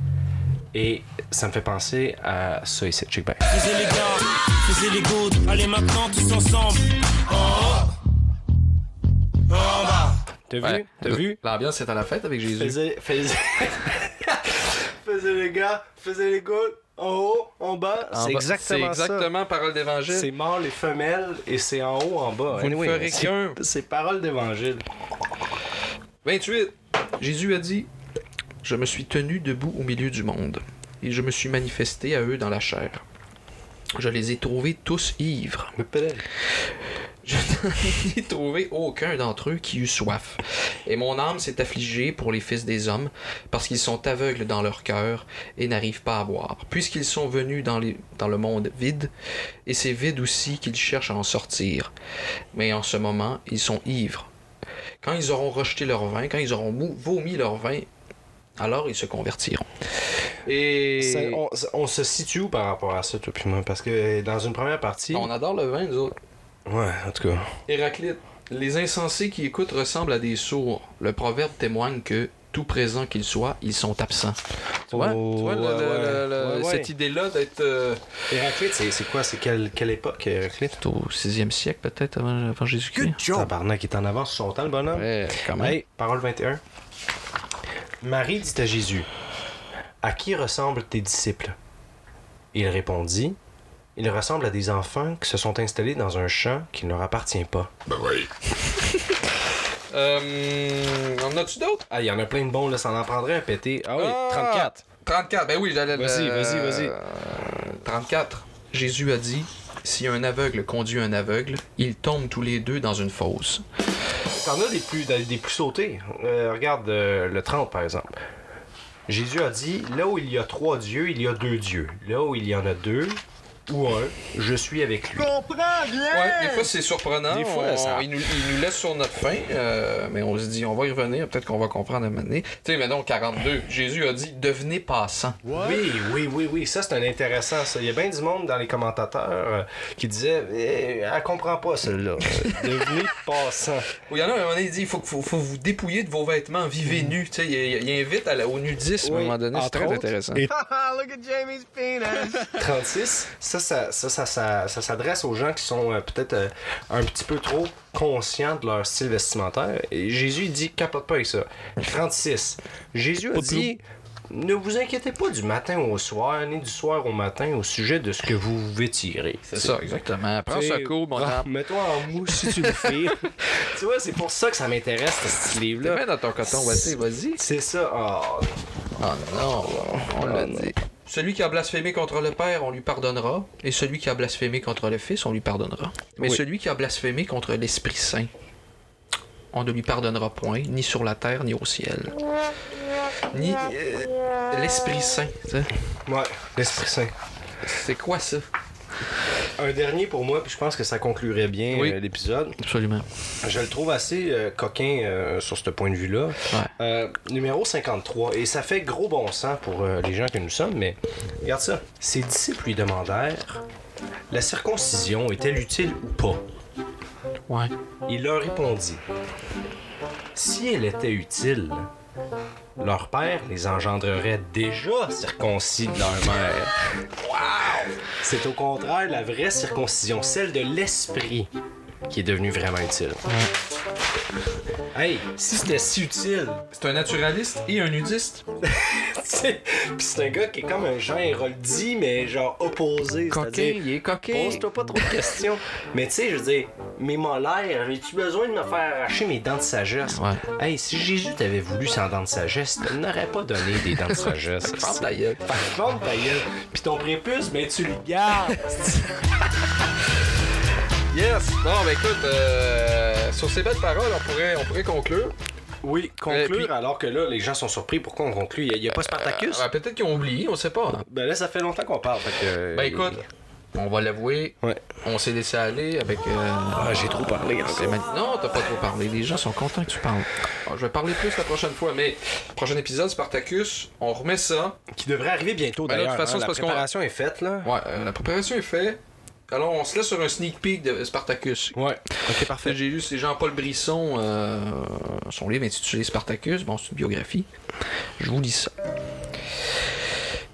Et ça me fait penser à ça ici. Check back. Faisez les gars, faisez les gouttes, allez maintenant tous ensemble. Oh! T'as vu? Ouais. T'as vu? L'ambiance est à la fête avec Jésus. Faisais, faisais... faisais les gars, faisais les gouttes, en haut, en bas. En c'est, bas. Exactement c'est exactement ça. C'est exactement parole d'évangile. C'est mâle et femelle et c'est en haut, en bas. Vous anyway, ne ferez c'est, qu'un. C'est parole d'évangile. vingt-huit. Jésus a dit, « Je me suis tenu debout au milieu du monde et je me suis manifesté à eux dans la chair. Je les ai trouvés tous ivres. » Je n'ai trouvé aucun d'entre eux qui eut soif. Et mon âme s'est affligée pour les fils des hommes, parce qu'ils sont aveugles dans leur cœur et n'arrivent pas à voir. Puisqu'ils sont venus dans, les, dans le monde vide, et c'est vide aussi qu'ils cherchent à en sortir. Mais en ce moment, ils sont ivres. Quand ils auront rejeté leur vin, quand ils auront mou- vomi leur vin, alors ils se convertiront. Et ça, on, on se situe où par rapport à ça, toi puis moi? Parce que dans une première partie... On adore le vin, nous autres. Ouais, en tout cas. Héraclite, les insensés qui écoutent ressemblent à des sourds. Le proverbe témoigne que, tout présent qu'ils soient, ils sont absents. Tu vois, oh, tu vois ouais, le, ouais, le, ouais, le, ouais. cette idée-là d'être. Euh... Héraclite, c'est, c'est quoi C'est quelle, quelle époque, Héraclite? C'est au sixième siècle, peut-être, avant, avant Jésus-Christ. Tabarnak est en avance sur son temps, le bonhomme. Ouais, quand même. Hey, parole vingt et un. Marie dit à Jésus, à qui ressemblent tes disciples? Il répondit, ils ressemblent à des enfants qui se sont installés dans un champ qui ne leur appartient pas. Ben oui. euh, en as-tu d'autres? Ah, il y en a plein de bons, là, ça en prendrait à péter. Ah oui, ah, trente-quatre. trente-quatre, ben oui, j'allais le... Vas-y, vas-y, vas-y. trente-quatre, Jésus a dit, si un aveugle conduit un aveugle, ils tombent tous les deux dans une fosse. T'en as des plus, des plus sautés. Euh, regarde euh, le trente, par exemple. Jésus a dit, là où il y a trois dieux, il y a deux dieux. Là où il y en a deux... ou un, je suis avec lui. Je comprends bien! Ouais, des fois, c'est surprenant. Des fois, on, ça... il, nous, il nous laisse sur notre faim, euh, mais on se dit, on va y revenir, peut-être qu'on va comprendre à un moment donné. Tu sais, mais non, quarante-deux, Jésus a dit, devenez passants. What? Oui, oui, oui, oui, ça, c'est un intéressant, ça. Il y a bien du monde dans les commentateurs euh, qui disait, eh, elle comprend pas, celle-là. Devenez passants. Il y en a un moment donné, il dit, il faut, faut, faut vous dépouiller de vos vêtements, vivez mm. nus. Tu sais, il, il invite à la, au nudisme, oui, à un moment donné, c'est très autres, intéressant. Et... Look at Jamie's penis! trente-six, Ça ça, ça, ça, ça, ça s'adresse aux gens qui sont euh, peut-être euh, un petit peu trop conscients de leur style vestimentaire. Et Jésus dit, capote pas avec ça. trente-six. Jésus a dit, ne vous inquiétez pas du matin au soir, ni du soir au matin au sujet de ce que vous vêtirez. C'est, c'est ça, exactement. Prends ça court, mon âme. Mets-toi en mou si tu le fais. Tu vois, c'est pour ça que ça m'intéresse, ce livre-là. Mets dans ton coton, vas-y, vas-y. C'est ça. Oh, oh non, on l'a dit. Celui qui a blasphémé contre le Père, on lui pardonnera. Et celui qui a blasphémé contre le Fils, on lui pardonnera. Mais oui. Celui qui a blasphémé contre l'Esprit Saint, on ne lui pardonnera point, ni sur la terre, ni au ciel. Ni euh, l'Esprit Saint, tu sais. Ouais, l'Esprit Saint. C'est quoi ça? Un dernier pour moi, puis je pense que ça conclurait bien oui. euh, l'épisode. Absolument. Je le trouve assez euh, coquin euh, sur ce point de vue-là. Ouais. Euh, numéro cinquante-trois. Et ça fait gros bon sens pour euh, les gens que nous sommes, mais regarde ça. Ses disciples lui demandèrent « La circoncision est-elle utile ou pas? » Ouais. Il leur répondit « Si elle était utile, leur père les engendrerait déjà circoncis de leur mère. » Wow! C'est au contraire la vraie circoncision, celle de l'esprit, qui est devenue vraiment utile. Mm. Hey, si c'était si utile... C'est un naturaliste et un nudiste. Puis c'est un gars qui est comme un Jean Héroldi, mais genre opposé. Coquet, il est coquet. Pose-toi pas trop de questions. Mais tu sais, je veux dire, mes molaires, j'ai-tu besoin de me faire arracher mes dents de sagesse? Ouais. Hey, si Jésus t'avait voulu sans dents de sagesse, tu n'aurais pas donné des dents de sagesse. Ferme ta gueule. Ferme ta gueule. Puis ton prépuce, ben tu le gardes. Yes! Non, mais écoute, euh, sur ces belles paroles, on pourrait, on pourrait conclure. Oui, conclure, euh, puis, alors que là, les gens sont surpris. Pourquoi on conclut? Il n'y a, a pas Spartacus? Euh, euh, peut-être qu'ils ont oublié, on sait pas. Hein? Ben là, ça fait longtemps qu'on parle. Fait que... Ben écoute, on va l'avouer, ouais. On s'est laissé aller avec... Euh... Ah, j'ai trop parlé. C'est man... Non, t'as pas trop parlé. Les gens sont contents que tu parles. Alors, je vais parler plus la prochaine fois, mais prochain épisode, Spartacus, on remet ça. Qui devrait arriver bientôt, ben, d'ailleurs. De toute façon, hein, la préparation qu'on... est faite, là. Ouais, euh, la préparation est faite. Alors, on se laisse sur un sneak peek de Spartacus. Ouais. Ok, parfait. J'ai lu, c'est Jean-Paul Brisson, euh, son livre intitulé Spartacus. Bon, c'est une biographie. Je vous lis ça.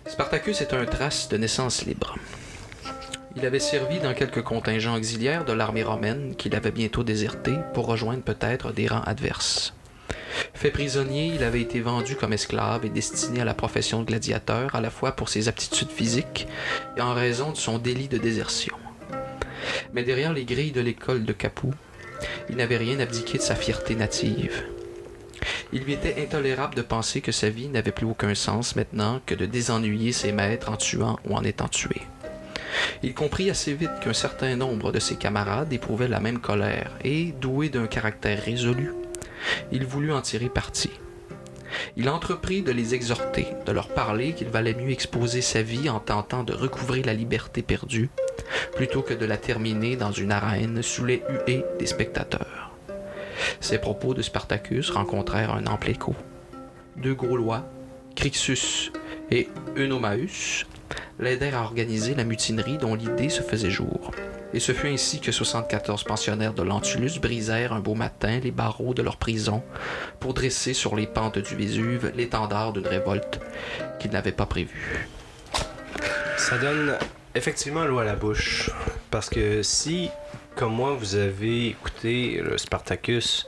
Spartacus est un Thrace de naissance libre. Il avait servi dans quelques contingents auxiliaires de l'armée romaine qu'il avait bientôt déserté pour rejoindre peut-être des rangs adverses. Fait prisonnier, il avait été vendu comme esclave et destiné à la profession de gladiateur à la fois pour ses aptitudes physiques et en raison de son délit de désertion. Mais derrière les grilles de l'école de Capoue, il n'avait rien abdiqué de sa fierté native. Il lui était intolérable de penser que sa vie n'avait plus aucun sens maintenant que de désennuyer ses maîtres en tuant ou en étant tué. Il comprit assez vite qu'un certain nombre de ses camarades éprouvaient la même colère et, doué d'un caractère résolu, il voulut en tirer parti. Il entreprit de les exhorter, de leur parler qu'il valait mieux exposer sa vie en tentant de recouvrer la liberté perdue, plutôt que de la terminer dans une arène sous les huées des spectateurs. Ces propos de Spartacus rencontrèrent un ample écho. Deux Gaulois, Crixus et Eunomaeus, l'aidèrent à organiser la mutinerie dont l'idée se faisait jour. Et ce fut ainsi que soixante-quatorze pensionnaires de Lentulus brisèrent un beau matin les barreaux de leur prison pour dresser sur les pentes du Vésuve l'étendard d'une révolte qu'ils n'avaient pas prévue. Ça donne effectivement l'eau à la bouche, parce que si, comme moi, vous avez écouté le Spartacus...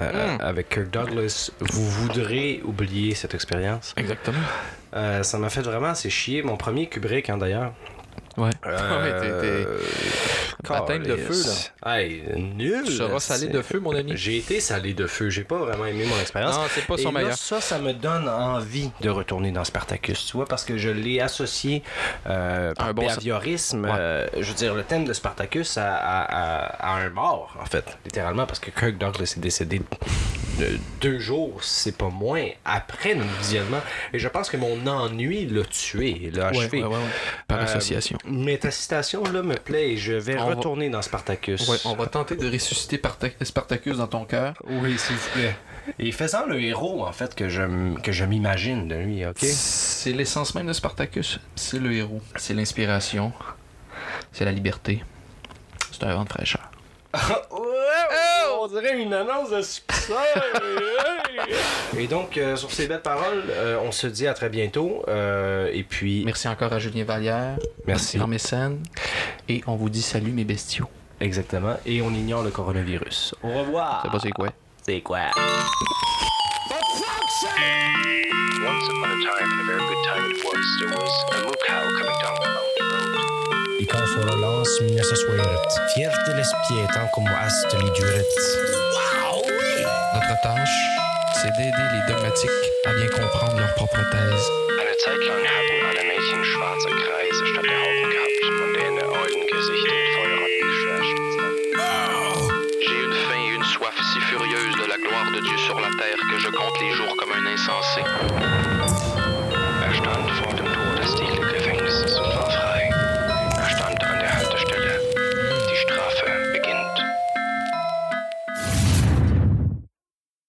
Euh, mm. avec Kirk Douglas, vous voudrez oublier cette expérience. Exactement. Euh, ça m'a fait vraiment assez chier. Mon premier Kubrick, hein, d'ailleurs. Ouais. Euh, ouais t'es, t'es... baptême de feu, là. Hey, nul. Tu seras salé de feu, mon ami. J'ai été salé de feu. J'ai pas vraiment aimé mon expérience. Non, c'est pas son meilleur. Ça, ça me donne envie de retourner dans Spartacus, tu vois, parce que je l'ai associé euh, à un bon behaviorisme. Ouais. Euh, je veux dire, le thème de Spartacus à, à, à, à un mort, en fait, littéralement, parce que Kirk Douglas est décédé de deux jours, c'est pas moins, après notre visionnement. Et je pense que mon ennui l'a tué, l'a achevé. Ouais, ouais, ouais, ouais. Par euh, association. Mais ta citation, là, me plaît et je vais on retourner va... dans Spartacus. Ouais, on va tenter de ressusciter Parta... Spartacus dans ton cœur. Oui, s'il vous plaît. Et faisant le héros, en fait, que je, que je m'imagine de lui, OK? C'est l'essence même de Spartacus. C'est le héros. C'est l'inspiration. C'est la liberté. C'est un vent de fraîcheur. On dirait une annonce de succès. Et donc, euh, sur ces belles paroles, euh, on se dit à très bientôt. Euh, et puis... Merci encore à Julien Vallière. Merci. Grand mécène. Et on vous dit salut, mes bestiaux. Exactement. Et on ignore le coronavirus. Au revoir. Je sais pas c'est quoi. C'est quoi? I konferens minnes svåret. Fjerteles pietan como asten i duret. Wow, oui! Notre tâche, c'est d'aider les dogmatiques à bien comprendre leur propre thèse. Eine Zeit lang haben alle Mädchen schwarze Kreise statt der Augen gehabt und deren Augen Gesichter in Feuer hatten geschwärzt. Oh! J'ai une faim et une soif si furieuse de la gloire de Dieu sur la terre que je compte les jours comme un insensé. Er stand vor dem Tor des Seligen.